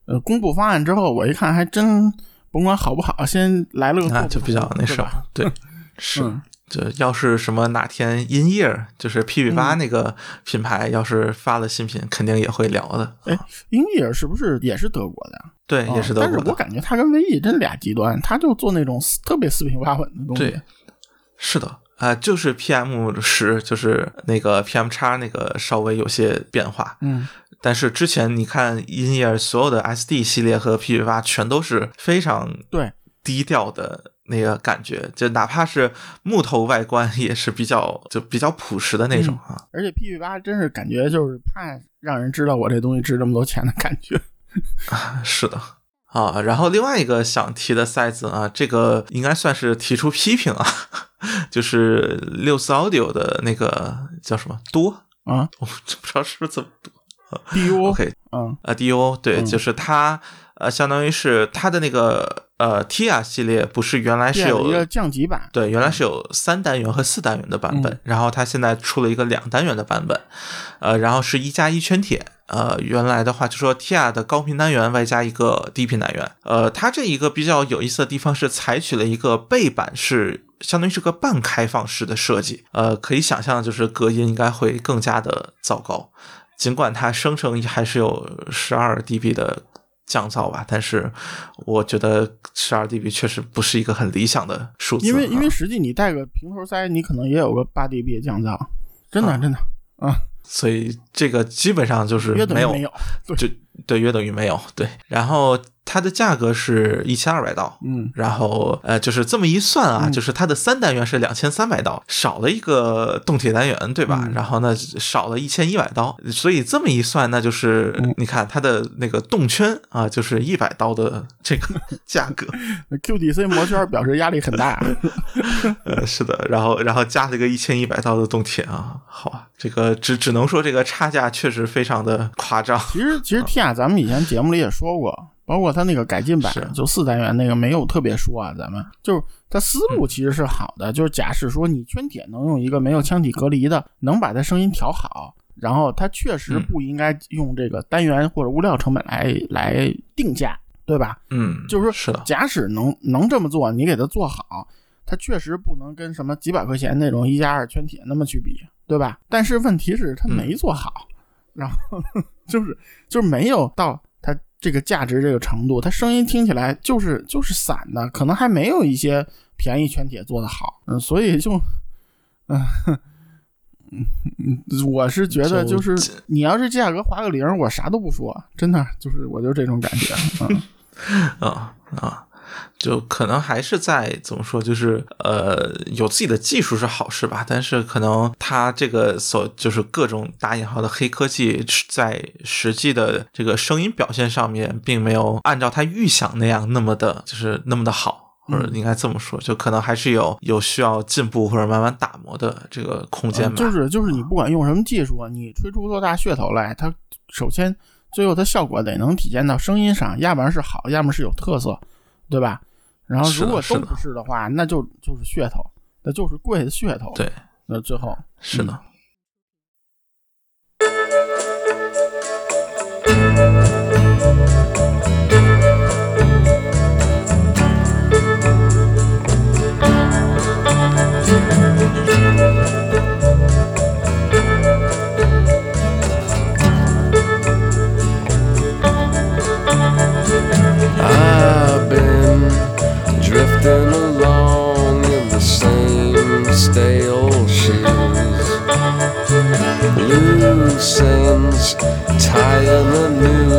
呃公布方案之后我一看还真甭管好不好先来了个那、啊、就比较那什么 对, 对是、嗯、就要是什么哪天 in ear 就是 P B 八 那个品牌要是发了新品、嗯、肯定也会聊的。哎 in ear 是不是也是德国的？对、哦、也是德国的。但是我感觉他跟威翼真俩极端，他就做那种特别四平八稳的东西。对，是的。啊、呃，就是 P M 十 就是那个 P M X 那个稍微有些变化，嗯，但是之前你看 in ear 所有的 S D 系列和 P B 八 全都是非常对低调的那个感觉，就哪怕是木头外观也是比较就比较朴实的那种啊、嗯。而且 P B 八 真是感觉就是怕让人知道我这东西值这么多钱的感觉啊，是的。啊，然后另外一个想提的塞子啊，这个应该算是提出批评啊，就是六四 Audio 的那个叫什么多啊，我不知道是不是这么多 D U O OK 嗯啊 D U O 对、嗯，就是它呃，相当于是它的那个呃 T I A 系列不是原来是有一个降级版，对，原来是有三单元和四单元的版本，嗯、然后它现在出了一个两单元的版本，呃，然后是一加一圈铁。呃，原来的话就说 T I A 的高频单元外加一个低频单元，呃，它这一个比较有意思的地方是采取了一个背板式，相当于是个半开放式的设计，呃，可以想象就是隔音应该会更加的糟糕，尽管它声称还是有 十二 D B 的降噪吧，但是我觉得 十二 D B 确实不是一个很理想的数字，因为因为实际你带个平头塞你可能也有个 八 D B 降噪，真的、啊、真的啊。所以这个基本上就是没有，就对，约等于没有，对。然后它的价格是一千二百刀，嗯，然后呃，就是这么一算啊，嗯、就是它的三单元是两千三百刀，少了一个动铁单元，对吧？嗯、然后呢，少了一千一百刀，所以这么一算，那就是、嗯、你看它的那个动圈啊，就是一百刀的这个价格。Q D C 魔圈表示压力很大、啊，呃，是的。然后，然后加了一个一千一百刀的动铁啊，好啊，这个只只能说这个差价确实非常的夸张。其实，其实天啊，咱们以前节目里也说过。包括它那个改进版就四单元那个没有特别说啊，咱们就是它思路其实是好的、嗯、就是假使说你圈铁能用一个没有腔体隔离的能把它声音调好，然后它确实不应该用这个单元或者物料成本来、嗯、来定价，对吧？嗯，就是说假使能能这么做，你给它做好，它确实不能跟什么几百块钱那种一加二圈铁那么去比，对吧？但是问题是它没做好、嗯、然后就是就是没有到它这个价值这个程度，它声音听起来就是就是散的，可能还没有一些便宜圈铁做的好，嗯，所以就，嗯、呃，嗯，我是觉得就是你要是价格划个零，我啥都不说，真的就是我就这种感觉，啊啊啊，就可能还是在怎么说，就是呃，有自己的技术是好事吧，但是可能它这个所就是各种打引号的黑科技，在实际的这个声音表现上面，并没有按照它预想那样那么的，就是那么的好。或者应该这么说，就可能还是有有需要进步或者慢慢打磨的这个空间吧。嗯、就是就是你不管用什么技术，你吹出多大噱头来，它首先最后它效果得能体现到声音上，要不然是好，要么是有特色。对吧？然后如果都不是的话，是的，那就就是噱头，那就是贵的噱头。对，那最后是的、嗯、I've been drifting along in the same stale shoes, loose ends tying a noose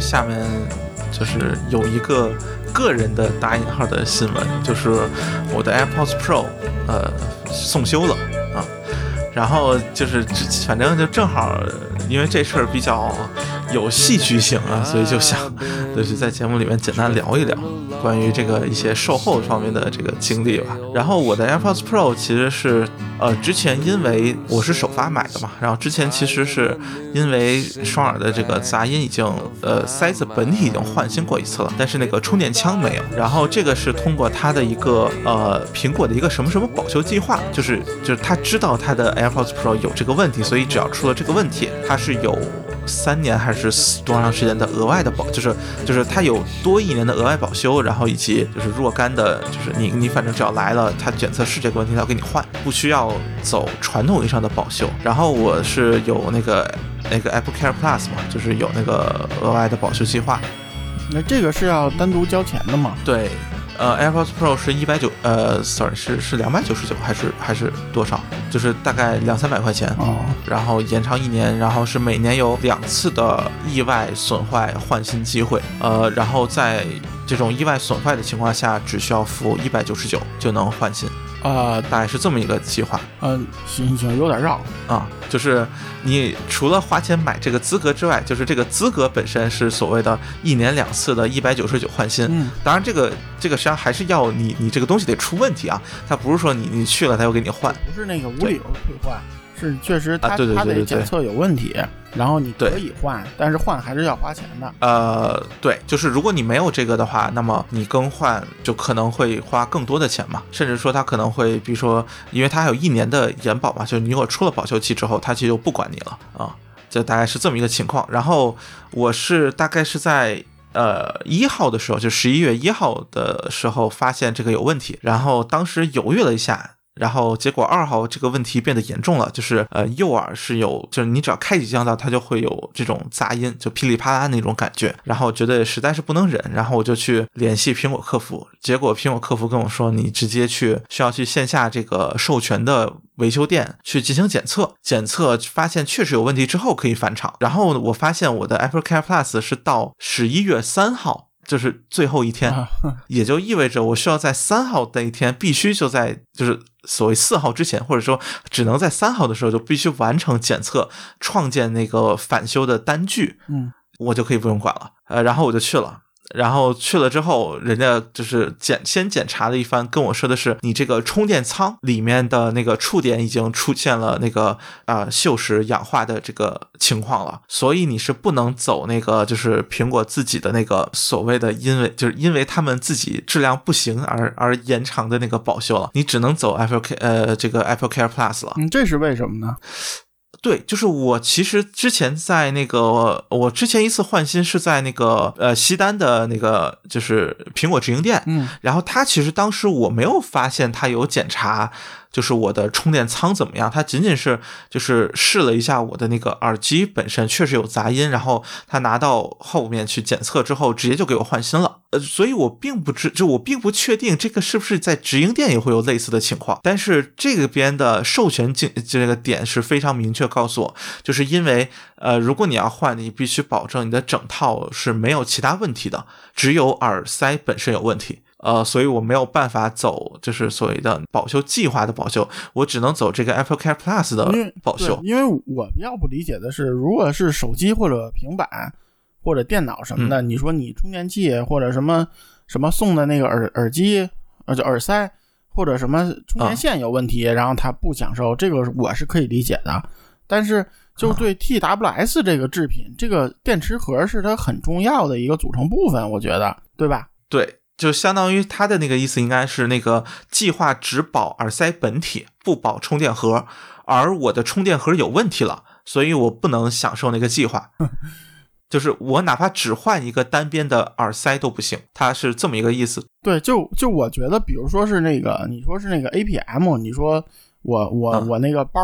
下面就是有一个个人的打引号的新闻，就是我的 AirPods Pro 呃送修了啊，然后就是反正就正好因为这事儿比较有戏剧性啊，所以就想就是在节目里面简单聊一聊关于这个一些售后方面的这个经历吧。然后我的 AirPods Pro 其实是呃，之前因为我是首发买的嘛，然后之前其实是因为双耳的这个杂音已经呃塞子本体已经换新过一次了，但是那个充电枪没有。然后这个是通过它的一个呃苹果的一个什么什么保修计划，就是就是他知道他的 AirPods Pro 有这个问题，所以只要出了这个问题，它是有三年还是多长时间的额外的保，就是就是它有多一年的额外保修，然后以及就是若干的，就是你你反正只要来了，它检测是这个问题，它要给你换，不需要走传统意义上的保修。然后我是有那个那个 AppleCare+ 嘛，就是有那个额外的保修计划。那这个是要单独交钱的吗？对，呃 ，AirPods Pro 是一百九，呃 ，sorry 是是两百九十九还是还是多少？就是大概两三百块钱。哦。然后延长一年，然后是每年有两次的意外损坏换新机会。呃，然后在这种意外损坏的情况下，只需要付一百九十九就能换新。呃，大概是这么一个计划。嗯、呃，行行，有点绕啊、嗯。就是你除了花钱买这个资格之外，就是这个资格本身是所谓的一年两次的一百九十九换新。嗯，当然这个这个实际上还是要你你这个东西得出问题啊，它不是说你你去了它又给你换，不是那个无理由退换，是确实它、啊、对对对对对它得检测有问题。然后你可以换，但是换还是要花钱的。呃，对，就是如果你没有这个的话，那么你更换就可能会花更多的钱嘛，甚至说它可能会，比如说，因为它还有一年的延保嘛，就是你如果出了保修期之后，它其实就不管你了啊，就大概是这么一个情况。然后我是大概是在。呃，一号的时候，就十一月一号的时候发现这个有问题，然后当时犹豫了一下，然后结果二号这个问题变得严重了，就是呃右耳是有，就是你只要开启降噪，它就会有这种杂音，就噼里啪啦那种感觉，然后觉得实在是不能忍，然后我就去联系苹果客服，结果苹果客服跟我说，你直接去需要去线下这个授权的维修店去进行检测，检测发现确实有问题之后可以返厂。然后我发现我的 AppleCare Plus 是到十一月三号，就是最后一天，也就意味着我需要在三号那一天必须就在就是所谓四号之前，或者说只能在三号的时候就必须完成检测，创建那个返修的单据，嗯，我就可以不用管了。呃，然后我就去了。然后去了之后，人家就是检先检查了一番，跟我说的是你这个充电仓里面的那个触点已经出现了那个啊、呃、锈蚀氧化的这个情况了，所以你是不能走那个就是苹果自己的那个所谓的因为就是因为他们自己质量不行而而延长的那个保修了，你只能走 Apple 呃这个 AppleCare Plus 了。嗯，这是为什么呢？对，就是我其实之前在那个，我之前一次换新是在那个呃西单的那个就是苹果直营店，嗯，然后他其实当时我没有发现他有检查，就是我的充电仓怎么样，他仅仅是就是试了一下我的那个耳机本身确实有杂音，然后他拿到后面去检测之后，直接就给我换新了。呃，所以我并不知，就我并不确定这个是不是在直营店也会有类似的情况，但是这个边的授权这个点是非常明确告诉我，就是因为呃，如果你要换，你必须保证你的整套是没有其他问题的，只有耳塞本身有问题。呃，所以我没有办法走就是所谓的保修计划的保修，我只能走这个 AppleCare+ 的保修。因为我比较不理解的是，如果是手机或者平板或者电脑什么的，嗯、你说你充电器或者什么什么送的那个耳耳机，呃，就耳塞或者什么充电线有问题，嗯、然后它不享受，这个我是可以理解的。但是就对 T W S 这个制品，嗯、这个电池盒是它很重要的一个组成部分，我觉得，对吧？对。就相当于他的那个意思应该是那个计划只保耳塞本体不保充电盒，而我的充电盒有问题了，所以我不能享受那个计划，就是我哪怕只换一个单边的耳塞都不行，它是这么一个意思。对，就就我觉得比如说是那个你说是那个 A P M， 你说我我、嗯、我那个包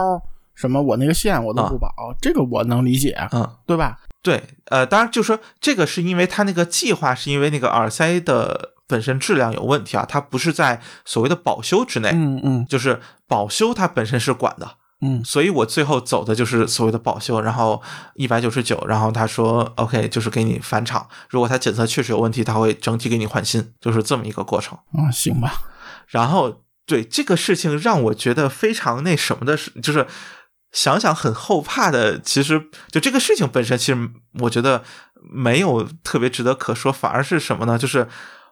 什么我那个线我都不保，嗯、这个我能理解，嗯，对吧？对，呃，当然就说这个是因为他那个计划是因为那个耳塞的本身质量有问题啊，它不是在所谓的保修之内，嗯嗯，就是保修它本身是管的，嗯，所以我最后走的就是所谓的保修，然后一百九十九，然后他说 OK 就是给你返厂，如果他检测确实有问题，他会整体给你换新，就是这么一个过程。嗯，行吧。然后对这个事情让我觉得非常那什么的，就是想想很后怕的，其实就这个事情本身其实我觉得没有特别值得可说，反而是什么呢，就是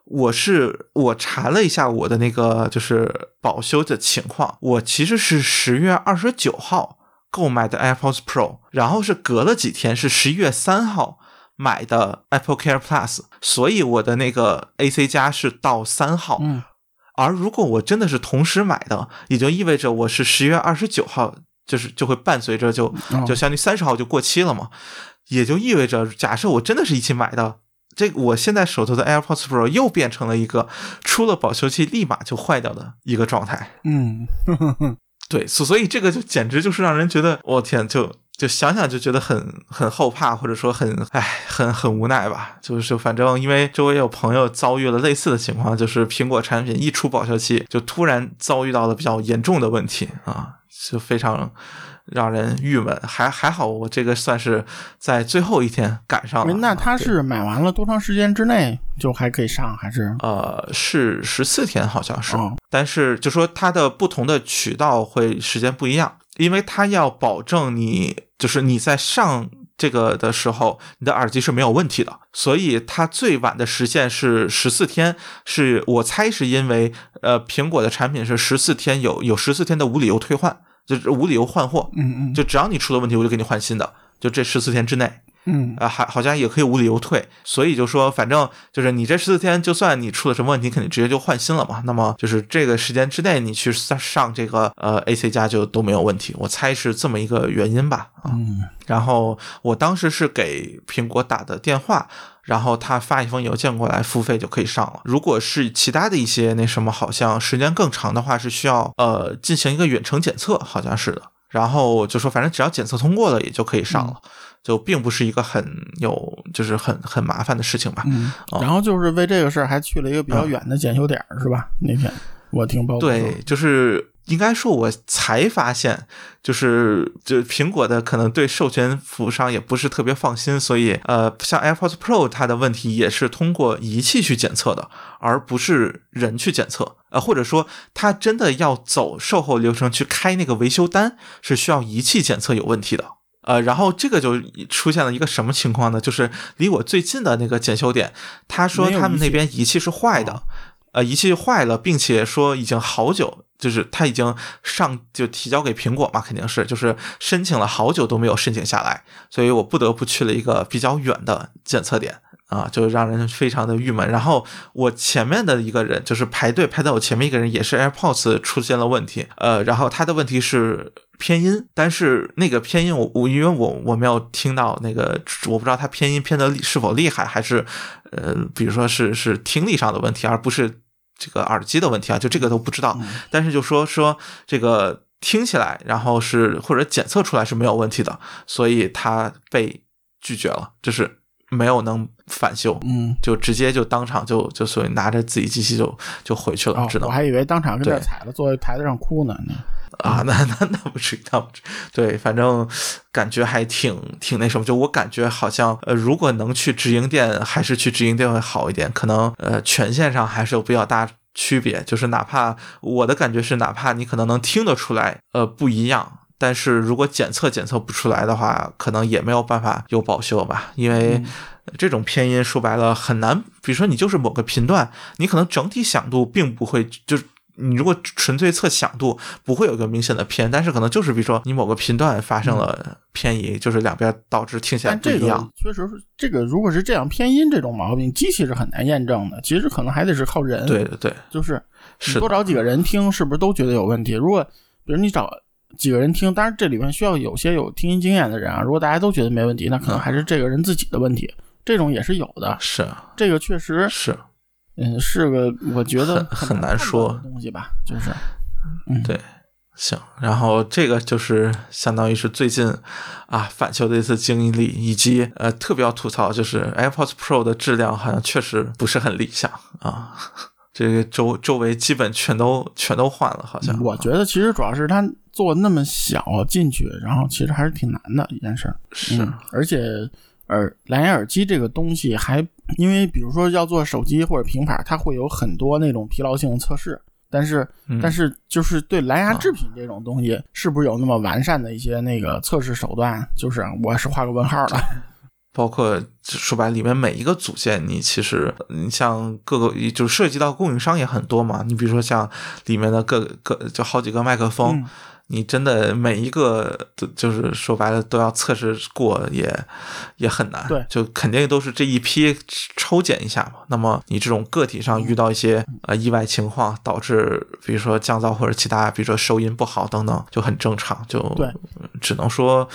我是我查了一下我的那个就是保修的情况，我其实是十月二十九号购买的 AirPods Pro， 然后是隔了几天是十一月三号买的 AppleCare Plus， 所以我的那个 A C 加是到三号，嗯，而如果我真的是同时买的，也就意味着我是十月二十九号就是就会伴随着就就相当于三十号就过期了嘛，也就意味着假设我真的是一起买的，这个我现在手头的 AirPods Pro 又变成了一个出了保修期立马就坏掉的一个状态。嗯，对，所以这个就简直就是让人觉得，我天，就就想想就觉得很很后怕，或者说很哎很很无奈吧。就是反正因为周围有朋友遭遇了类似的情况，就是苹果产品一出保修期就突然遭遇到了比较严重的问题啊，就非常让人郁闷。还还好我这个算是在最后一天赶上了。那他是买完了多长时间之内就还可以上，还是呃是十四天好像是，哦，但是就说他的不同的渠道会时间不一样，因为他要保证你就是你在上这个的时候你的耳机是没有问题的，所以它最晚的时限是十四天，是我猜是因为呃苹果的产品是十四天有有十四天的无理由退换，就是无理由换货，嗯嗯，就只要你出了问题我就给你换新的，就这十四天之内，嗯，啊，还好像也可以无理由退，所以就说反正就是你这十四天就算你出了什么问题肯定直接就换新了嘛，那么就是这个时间之内你去上这个呃 A C 加就都没有问题，我猜是这么一个原因吧，啊，嗯，然后我当时是给苹果打的电话，然后他发一封邮件过来，付费就可以上了。如果是其他的一些那什么，好像时间更长的话是需要呃进行一个远程检测，好像是的。然后就说反正只要检测通过了也就可以上了，嗯，就并不是一个很有就是很很麻烦的事情吧。嗯，然后就是为这个事儿还去了一个比较远的检修点，嗯，是吧？那天我听报告，对，就是应该说我才发现，就是就苹果的可能对授权服务商也不是特别放心，所以呃，像 AirPods Pro 它的问题也是通过仪器去检测的，而不是人去检测，呃，或者说它真的要走售后流程去开那个维修单，是需要仪器检测有问题的。呃，然后这个就出现了一个什么情况呢？就是离我最近的那个检修点，他说他们那边仪器是坏的。呃，仪器坏了，并且说已经好久，就是他已经上就提交给苹果嘛，肯定是就是申请了好久都没有申请下来，所以我不得不去了一个比较远的检测点啊，就让人非常的郁闷。然后我前面的一个人就是排队排在我前面一个人也是 AirPods 出现了问题，呃，然后他的问题是偏音，但是那个偏音我我因为我我没有听到那个，我不知道他偏音偏的是否厉害，还是呃，比如说是是听力上的问题，而不是这个耳机的问题啊，就这个都不知道，嗯，但是就说说这个听起来，然后是或者检测出来是没有问题的，所以他被拒绝了，就是没有能返修，嗯，就直接就当场就就所以拿着自己机器就就回去了，哦，只能我还以为当场跟这踩了，坐在台子上哭呢。啊，那那那不至于，那不至于。对，反正感觉还挺挺那什么，就我感觉好像呃，如果能去直营店，还是去直营店会好一点，可能呃权限上还是有比较大区别，就是哪怕我的感觉是，哪怕你可能能听得出来呃不一样。但是如果检测检测不出来的话，可能也没有办法有保修吧，因为这种偏音说白了很难，比如说你就是某个频段，你可能整体响度并不会，就是你如果纯粹测响度不会有个明显的偏，但是可能就是比如说你某个频段发生了偏移，嗯、就是两边导致听起来不一样。确实，这个如果是这样偏音这种毛病，机器是很难验证的，其实可能还得是靠人。对对对，就是你多找几个人听，是不是都觉得有问题？如果比如你找几个人听，当然这里面需要有些有听音经验的人啊。如果大家都觉得没问题，那可能还是这个人自己的问题，嗯、这种也是有的。是这个确实是，嗯，是个我觉得很难说的东西吧，就是，嗯，对，行。然后这个就是相当于是最近啊返修的一次经历，以及呃特别要吐槽就是 AirPods Pro 的质量好像确实不是很理想啊。这个周周围基本全都全都换了，好像。我觉得其实主要是它做那么小进去，然后其实还是挺难的一件事。是，嗯、而且耳蓝牙耳机这个东西还，因为比如说要做手机或者平板，它会有很多那种疲劳性测试，但是、嗯、但是就是对蓝牙制品这种东西，是不是有那么完善的一些那个测试手段？就是我是画个问号的。包括说白，里面每一个组件，你其实你像各个，就涉及到供应商也很多嘛。你比如说像里面的各个就好几个麦克风，嗯、你真的每一个就是说白了都要测试过也，也也很难。对，就肯定都是这一批抽检一下嘛。那么你这种个体上遇到一些呃意外情况，导致比如说降噪或者其他，比如说收音不好等等，就很正常。就只能说。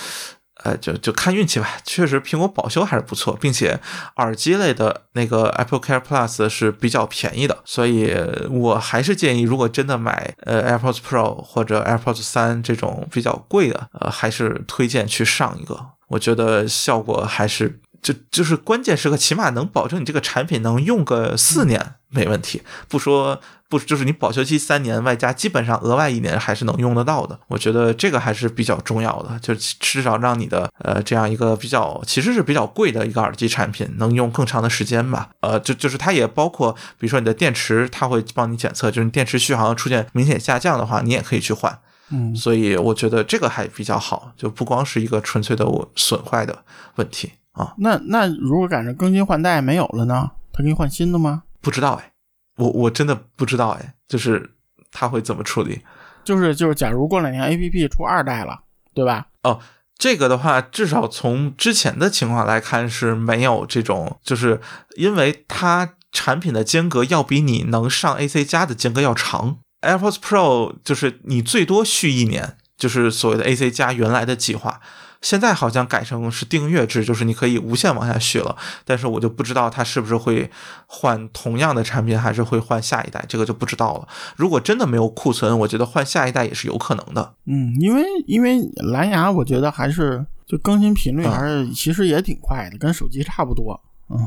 呃，就就看运气吧。确实，苹果保修还是不错，并且耳机类的那个 AppleCare+ 是比较便宜的，所以我还是建议，如果真的买呃 AirPods Pro 或者 AirPods 三这种比较贵的，呃，还是推荐去上一个。我觉得效果还是就就是关键时刻，起码能保证你这个产品能用个四年没问题，不说。不，就是你保修期三年外加基本上额外一年还是能用得到的，我觉得这个还是比较重要的，就至少让你的呃这样一个比较其实是比较贵的一个耳机产品能用更长的时间吧。呃，就就是它也包括比如说你的电池，它会帮你检测，就是你电池续航出现明显下降的话，你也可以去换。嗯，所以我觉得这个还比较好，就不光是一个纯粹的损坏的问题啊。那那如果赶上更新换代没有了呢？它给你换新的吗？不知道哎。我我真的不知道哎，就是他会怎么处理？就是就是，假如过两年 A P P 出二代了，对吧？哦，这个的话，至少从之前的情况来看是没有这种，就是因为它产品的间隔要比你能上 A C 加的间隔要长。AirPods Pro 就是你最多续一年，就是所谓的 A C 加原来的计划。现在好像改成是订阅制，就是你可以无限往下续了，但是我就不知道它是不是会换同样的产品，还是会换下一代，这个就不知道了。如果真的没有库存，我觉得换下一代也是有可能的。嗯，因为因为蓝牙我觉得还是就更新频率还是、嗯、其实也挺快的，跟手机差不多。嗯，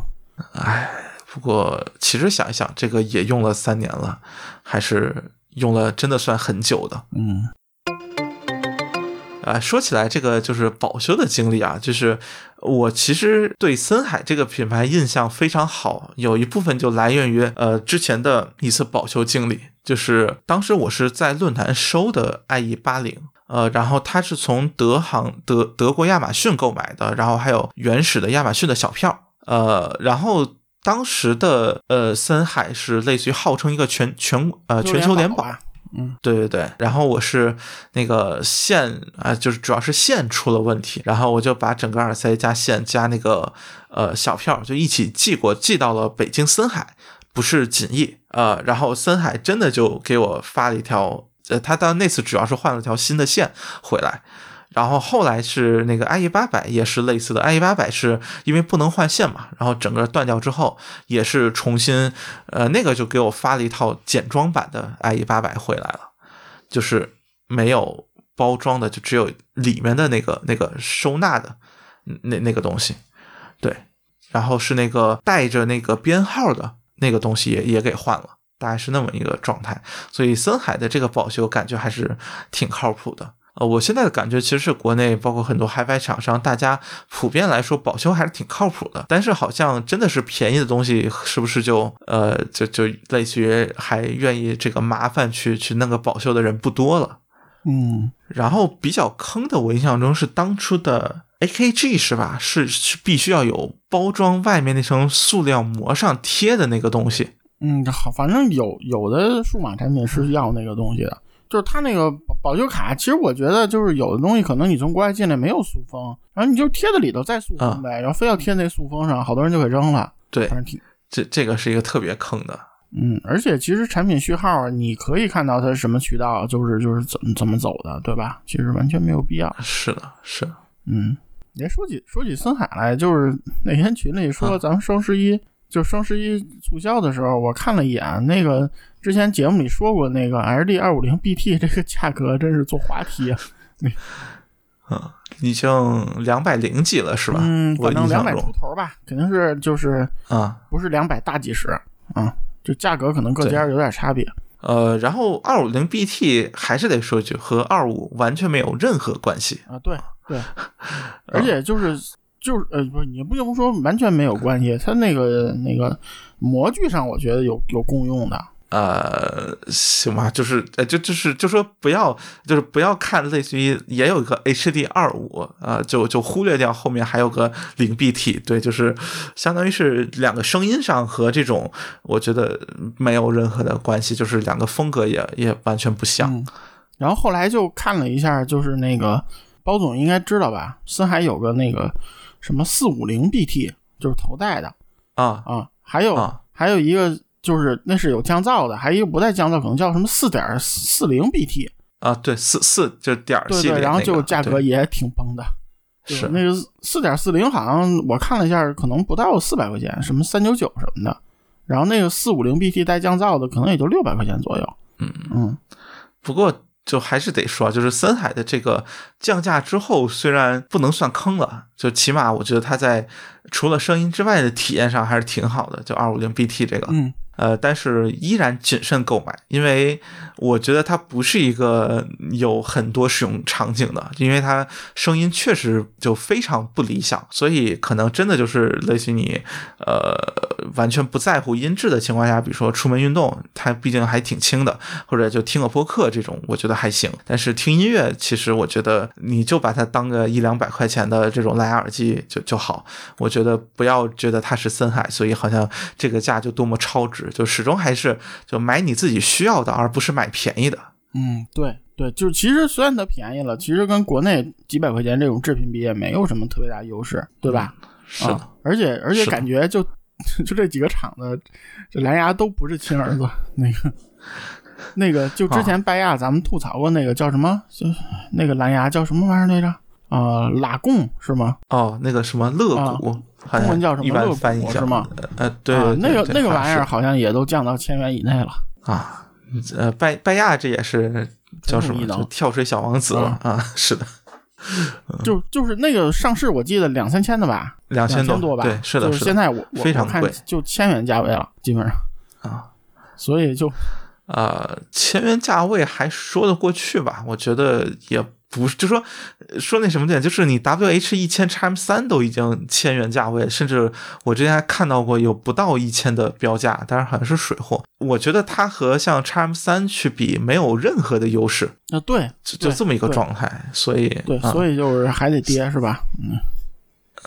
哎，不过其实想一想，这个也用了三年了，还是用了真的算很久的。嗯。啊，说起来这个就是保修的经历啊，就是我其实对森海这个品牌印象非常好，有一部分就来源于呃之前的一次保修经历，就是当时我是在论坛收的 I E 八零，呃，然后它是从德航德德国亚马逊购买的，然后还有原始的亚马逊的小票，呃，然后。当时的呃森海是类似于号称一个全全呃全球联保。嗯，对对对，然后我是那个线啊、呃，就是主要是线出了问题，然后我就把整个耳塞加线加那个呃小票就一起寄过，寄到了北京森海，不是锦艺啊、呃，然后森海真的就给我发了一条，呃，他当那次主要是换了条新的线回来。然后后来是那个 I E 八百 也是类似的， I E 八百 是因为不能换线嘛，然后整个断掉之后也是重新呃那个就给我发了一套简装版的 I E 八百 回来了，就是没有包装的，就只有里面的那个那个收纳的那那个东西，对，然后是那个带着那个编号的那个东西也也给换了。大概是那么一个状态。所以森海的这个保修感觉还是挺靠谱的。呃，我现在的感觉其实是国内包括很多 HiFi 厂商，大家普遍来说保修还是挺靠谱的，但是好像真的是便宜的东西是不是就呃就就类似于还愿意这个麻烦去去弄个保修的人不多了。嗯，然后比较坑的我印象中是当初的 A K G 是吧，是是必须要有包装外面那层塑料膜上贴的那个东西。嗯，好，反正有有的数码产品是要那个东西的。就是它那个保修卡，其实我觉得就是有的东西可能你从国外进来没有塑封，然后你就贴在里头再塑封呗、嗯、然后非要贴在塑封上，好多人就给扔了。对，这这个是一个特别坑的。嗯，而且其实产品序号你可以看到它什么渠道，就是就是怎么怎么走的，对吧？其实完全没有必要。是的，是的。嗯，也说起说起森海来，就是那天群里说咱们双十一、嗯、就双十一促销的时候，我看了一眼那个。之前节目里说过那个 L D 二五零 B T 这个价格真是做滑梯啊！嗯，已经两百几了是吧？嗯，反正两百出头吧，肯定是就是啊，不是两百大几十啊，就价格可能各家有点差别。呃，然后 二五零 B T 还是得说一句，和二五完全没有任何关系啊！对对，而且就是。就是呃，不是，你不用说完全没有关系，它那个那个模具上，我觉得有有共用的。呃，行吧，就是呃，就就是就说不要，就是不要看类似于也有一个 H D 二五啊，就就忽略掉后面还有个零 B T， 对，就是相当于是两个声音上和这种，我觉得没有任何的关系，就是两个风格也也完全不像、嗯。然后后来就看了一下，就是那个包总应该知道吧，森海有个那个。什么 四五零 B T 就是头戴的啊啊，还有、啊、还有一个就是那是有降噪的，还有一个不带降噪，可能叫什么 四点四零 B T 啊，对，四四就点系列、那个、对对，然后就价格也挺崩的，是那个 四点四零 好像我看了一下可能不到四百块钱，什么三百九十九什么的，然后那个 四五零 B T 带降噪的可能也就六百块钱左右。嗯嗯，不过就还是得说，就是森海的这个降价之后，虽然不能算坑了，就起码我觉得它在除了声音之外的体验上还是挺好的，就 二五零 B T 这个、嗯、呃，但是依然谨慎购买，因为我觉得它不是一个有很多使用场景的，因为它声音确实就非常不理想，所以可能真的就是类似于你呃完全不在乎音质的情况下，比如说出门运动，它毕竟还挺轻的，或者就听个播客这种，我觉得还行。但是听音乐，其实我觉得你就把它当个一两百块钱的这种蓝牙耳机就就好。我觉得不要觉得它是森海，所以好像这个价就多么超值，就始终还是就买你自己需要的，而不是买便宜的。嗯，对对，就其实虽然它便宜了，其实跟国内几百块钱这种制品比也没有什么特别大优势，对吧？嗯、是的，啊、而且而且感觉就。就这几个厂子，这蓝牙都不是亲儿子。那个，那个，就之前拜亚咱们吐槽过那个叫什么，就那个蓝牙叫什么玩意儿来着？啊、呃，拉贡是吗？哦，那个什么乐谷，中、啊、文叫什么乐谷是吗？呃，对，啊、那个那个玩意儿好像也都降到千元以内了啊。呃，拜拜亚这也是叫什么？就跳水小王子了、嗯、啊，是的。就就是那个上市我记得两三千的吧，两千多, 两千多吧，对，是的，就是现在我非常贵，就千元价位了基本上啊，所以就呃千元价位还说得过去吧，我觉得也不是，就说说那什么点，就是你 W H 一千 X M 三 都已经千元价位，甚至我之前还看到过有不到一千的标价，当然好像是水货。我觉得它和像 X M 三 去比没有任何的优势啊，对，就就这么一个状态，所以对、嗯，所以就是还得跌是吧？嗯，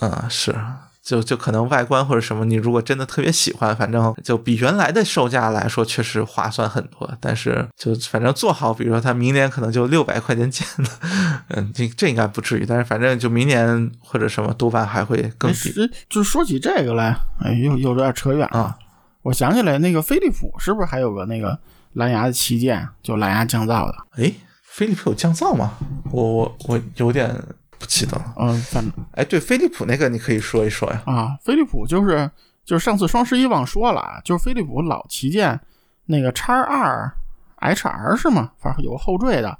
嗯是。就就可能外观或者什么，你如果真的特别喜欢，反正就比原来的售价来说确实划算很多。但是就反正做好，比如说它明年可能就六百块钱见了，嗯，这这应该不至于。但是反正就明年或者什么，多半还会更低。就说起这个来，哎，又又有点扯远啊、嗯。我想起来，那个飞利浦是不是还有个那个蓝牙的旗舰，就蓝牙降噪的？哎，飞利浦有降噪吗？我我我有点。不记得了，嗯，反正哎，对，飞利浦那个你可以说一说呀。啊，飞利浦就是就是上次双十一忘说了啊，就是飞利浦老旗舰那个 X 二 H R 是吗？反正有后缀的，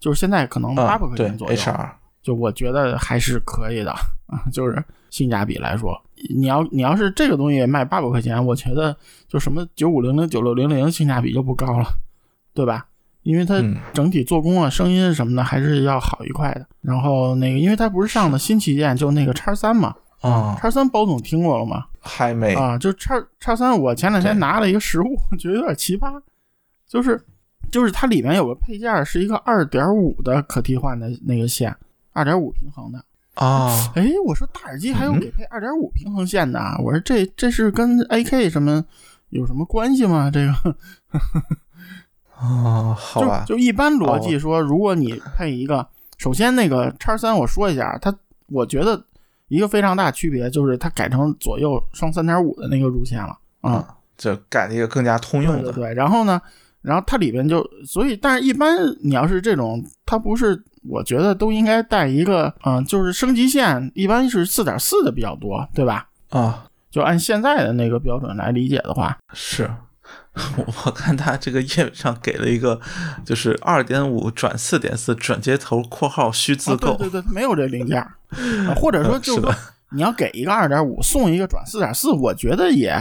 就是现在可能八百块钱左右、嗯。对 ，H R 就我觉得还是可以的啊，就是性价比来说，你要你要是这个东西卖八百块钱，我觉得就什么九五零零、九六零零性价比就不高了，对吧？因为它整体做工啊、声音什么的还是要好一块的。然后那个，因为它不是上的新旗舰，就那个 X 三 嘛，啊、嗯、，X 三 包总听过了吗？还没啊，就 X 三 我前两天拿了一个实物，觉得有点奇葩，就是就是它里面有个配件是一个 二点五 的可替换的那个线， 二点五 平衡的。啊，哎，我说大耳机还有给配 二点五 平衡线的、啊嗯，我说这这是跟 A K 什么有什么关系吗？这个啊、哦，好吧，就就一般逻辑说，如果你配一个，哦、首先那个 X 三 我说一下，它我觉得一个非常大区别就是它改成左右双 三点五 的那个路线了啊、嗯嗯，这改了一个更加通用的。对, 对, 对，然后呢，然后它里边就所以，但是一般你要是这种，它不是。我觉得都应该带一个，嗯，就是升级线，一般是 四点四 的比较多，对吧？啊，就按现在的那个标准来理解的话，是。我看他这个页面上给了一个，就是 二点五 转 四点四 转接头（括号需自购）啊。对对对，没有这零件，啊、或者说就是说你要给一个 二点五， 送一个转 四点四， 我觉得也。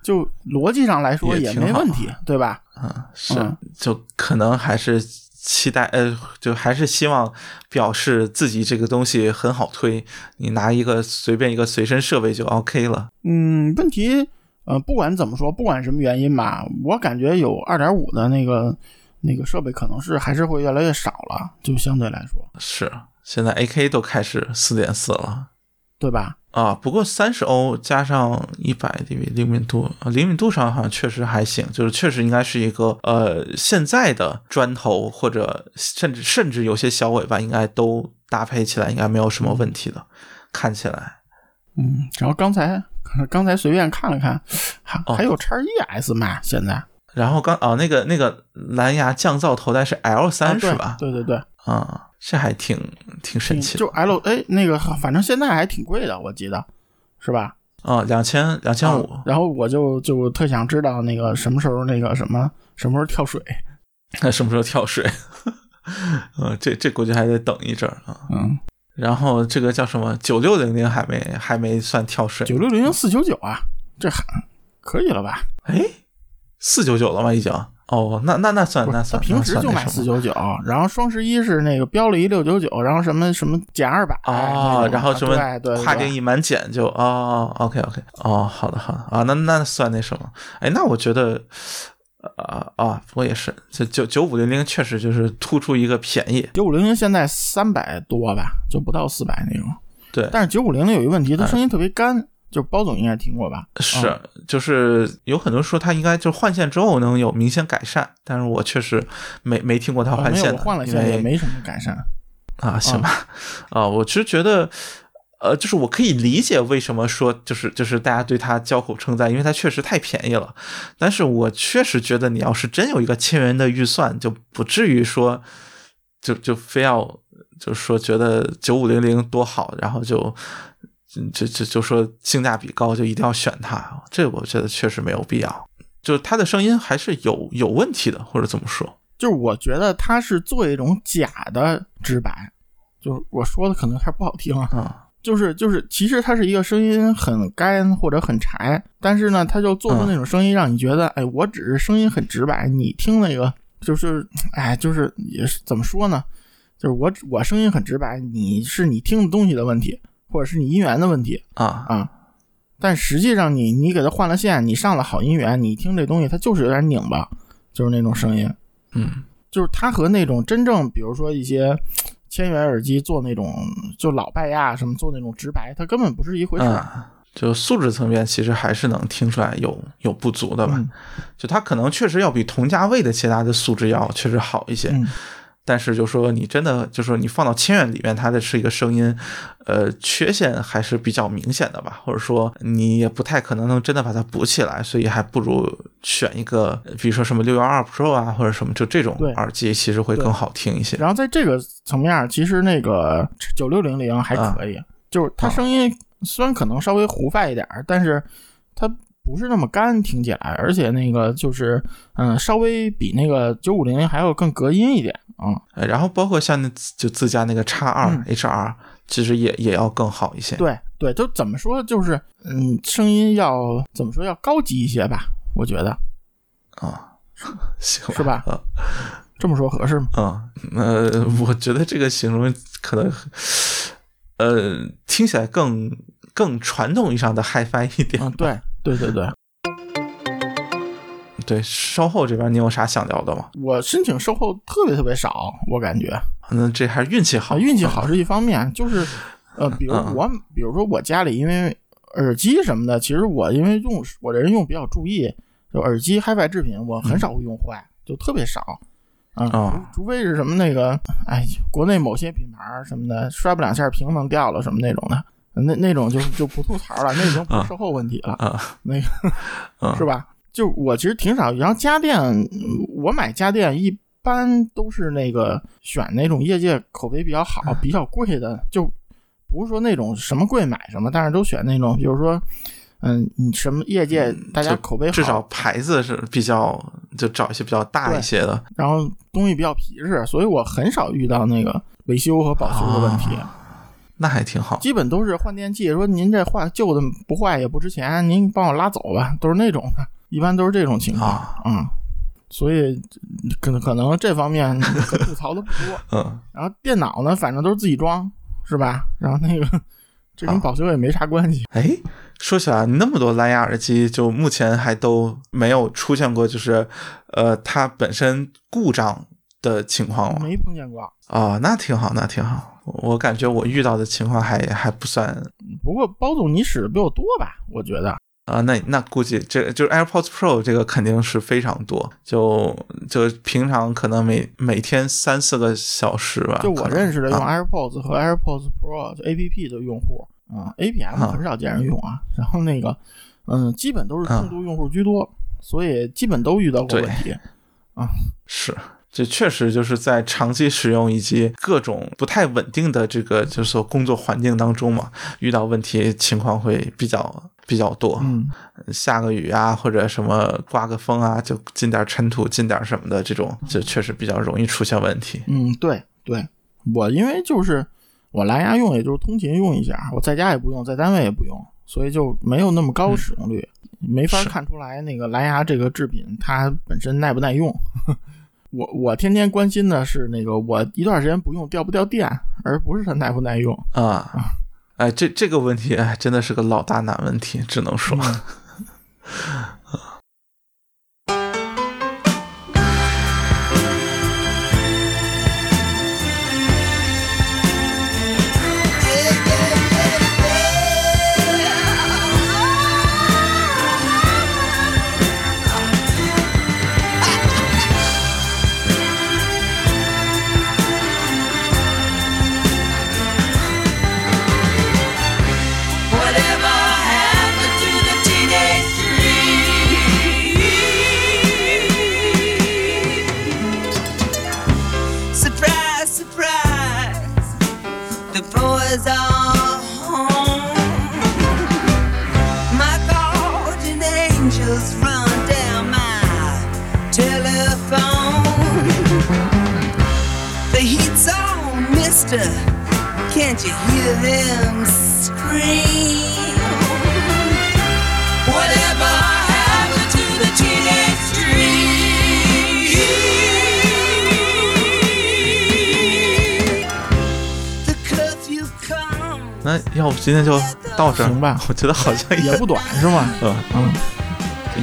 就逻辑上来说也没问题，对吧？嗯，是嗯，就可能还是期待，呃，就还是希望表示自己这个东西很好推，你拿一个随便一个随身设备就 OK 了。嗯，问题，呃，不管怎么说，不管什么原因吧，我感觉有 二点五 的那个那个设备可能是还是会越来越少了，就相对来说是。现在 A K 都开始 四点四 了，对吧？啊，不过三十欧加上 一百 dB 灵敏度，灵敏度上好像确实还行，就是确实应该是一个呃现在的砖头或者甚至甚至有些小尾巴应该都搭配起来应该没有什么问题的，看起来。嗯，然后刚才刚才随便看了看，还、哦、还有 X 一 S 卖现在。然后刚啊、哦、那个那个蓝牙降噪头戴是 L 三、啊、是吧？对对对。啊、嗯。这还挺挺神奇的，就 L 哎那个，反正现在还挺贵的，我记得是吧？啊、嗯，两千两千五。然后我就就特想知道那个什么时候那个什么什么时候跳水，那什么时候跳水？嗯，这这估计还得等一阵啊。嗯，然后这个叫什么九六零零还没还没算跳水，九六零零四九九啊，这还可以了吧？哎，四九九了吗？已经？哦，那那那算那算，他平时就买四九九，然后双十一是那个标了一六九九，然后什么什么减二百啊，然后什么跨定义满减就哦 ，OK OK， 哦，好的好的啊，那那算那什么？哎，那我觉得啊啊，不过也是，这九九五零零确实就是突出一个便宜，九五零零现在三百多吧，就不到四百那种。对，但是九五零零有一个问题，它声音特别干。嗯，就包总应该听过吧？是、嗯，就是有很多人说他应该就换线之后能有明显改善，但是我确实没没听过他换线的，哦、我换了线也没什么改善啊，行吧、嗯，啊，我其实觉得，呃，就是我可以理解为什么说就是就是大家对他交口称赞，因为他确实太便宜了，但是我确实觉得你要是真有一个千元的预算，就不至于说就就非要就是说觉得九五零零多好，然后就。就就就说性价比高就一定要选它，这我觉得确实没有必要。就是它的声音还是有有问题的，或者怎么说？就是我觉得它是做一种假的直白，就是我说的可能还不好听啊。嗯、就是就是，其实它是一个声音很干或者很柴，但是呢，它就做出那种声音让你觉得，嗯、哎，我只是声音很直白，你听那个就是，哎，就是也是怎么说呢？就是我我声音很直白，你是你听的东西的问题。或者是你音源的问题啊啊，但实际上你你给它换了线，你上了好音源，你听这东西它就是有点拧巴，就是那种声音，嗯，就是它和那种真正比如说一些千元耳机做那种就老拜亚什么做那种直白，它根本不是一回事、啊。就素质层面其实还是能听出来有有不足的吧、嗯，就它可能确实要比同价位的其他的素质要确实好一些。嗯，但是就说你真的就说你放到千元里面，它的是一个声音，呃，缺陷还是比较明显的吧，或者说你也不太可能能真的把它补起来，所以还不如选一个，比如说什么六一二 Pro 啊，或者什么就这种耳机，其实会更好听一些。然后在这个层面，其实那个九六零零还可以，嗯、就是它声音虽然可能稍微糊泛一点，但是它不是那么干，听起来，而且那个就是嗯，稍微比那个九五零还要更隔音一点啊、嗯。然后包括像就自家那个 X 二 H R，、嗯、其实也也要更好一些。对对，就怎么说就是嗯，声音要怎么说要高级一些吧，我觉得啊、嗯，行吧是吧？嗯这么说合适吗？啊、嗯，呃，我觉得这个形容可能，呃，听起来更更传统意义上的 Hi-Fi 一点。嗯，对，对对对，对。售后这边你有啥想聊的吗？我申请售后特别特别少，我感觉。嗯，这还是运气好，运气好是一方面，就是呃，比如我，嗯、比如说我家里因为耳机什么的，其实我因为用我这人用比较注意，就耳机 Hi-Fi 制品我很少会用坏，嗯、就特别少。嗯、哦，除非是什么那个，哎，国内某些品牌什么的，摔不两下屏能掉了什么那种的，那那种就就不吐槽了，那已经不是售后问题了，啊、那个、啊、是吧？就我其实挺少，然后家电，我买家电一般都是那个选那种业界口碑比较好、比较贵的，就不是说那种什么贵买什么，但是都选那种，比如说。嗯，你什么业界大家口碑好，至少牌子是比较，就找一些比较大一些的，然后东西比较皮实，所以我很少遇到那个维修和保修的问题、哦、那还挺好，基本都是换电器，说您这坏旧的不坏也不值钱，您帮我拉走吧，都是那种的，一般都是这种情况、哦、嗯，所以可能可能这方面吐槽的不多嗯，然后电脑呢反正都是自己装是吧，然后那个这跟保修也没啥关系。哎、哦，说起来那么多蓝牙耳机，就目前还都没有出现过，就是呃，它本身故障的情况吗？没碰见过。哦，那挺好，那挺好。我感觉我遇到的情况还还不算。不过包总你使的比我多吧？我觉得。啊、呃，那那估计这就是 AirPods Pro 这个肯定是非常多，就就平常可能每每天三四个小时吧。就我认识的用 AirPods 和 AirPods Pro、啊、就 A P P 的用户，嗯 ，A P M 很少见人用啊。然后那个，嗯，基本都是重度用户居多，啊、所以基本都遇到过问题。啊、嗯，是。这确实就是在长期使用以及各种不太稳定的这个就是说工作环境当中嘛，遇到问题情况会比较比较多。嗯，下个雨啊，或者什么刮个风啊，就进点尘土，进点什么的，这种就确实比较容易出现问题。嗯，对对，我因为就是我蓝牙用，也就是通勤用一下，我在家也不用，在单位也不用，所以就没有那么高使用率，嗯、没法看出来那个蓝牙这个制品它本身耐不耐用。我我天天关心的是那个我一段时间不用掉不掉电，而不是它耐不耐用啊、嗯！哎，这这个问题哎，真的是个老大难问题，只能说。嗯、Can't you hear them scream? Whatever happened to the teenage dream? The curfew comes. 那要不今天就到这行吧？我觉得好像 也, 也不短是吗？嗯嗯。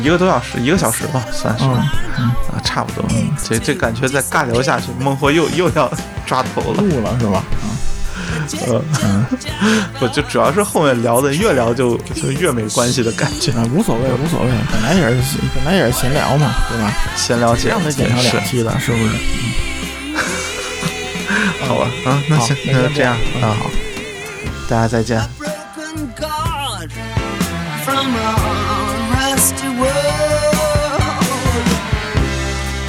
一个多小时，一个小时吧，算是、嗯嗯、啊，差不多。这这感觉再尬聊下去，孟获又又要抓头了，录了是吧？嗯，嗯我就主要是后面聊的越聊就就越没关系的感觉，啊、无所谓无所谓，本来也是本来也是闲聊嘛，对吧？闲聊节让他剪成两期的，是不是？嗯、好吧，啊，那行，那就这样，那好，大家再见。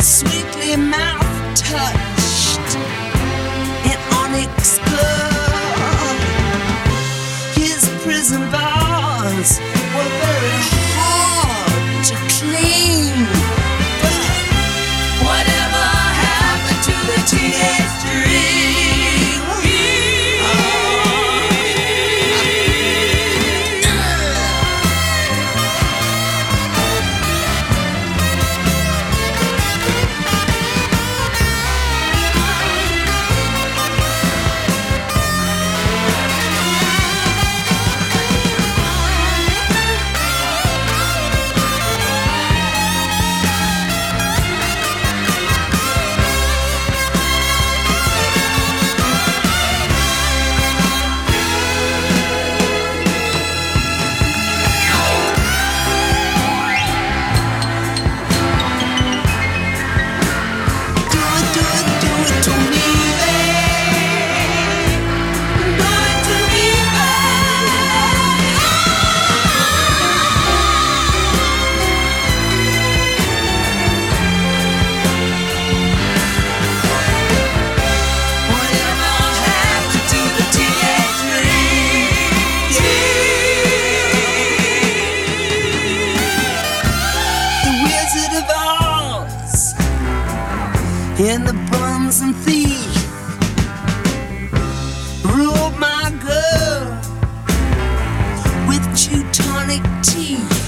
Sweetly mouth touched an onyx glow. His prison bars were very hard. in the buns and thief ruled my girl with Teutonic teeth.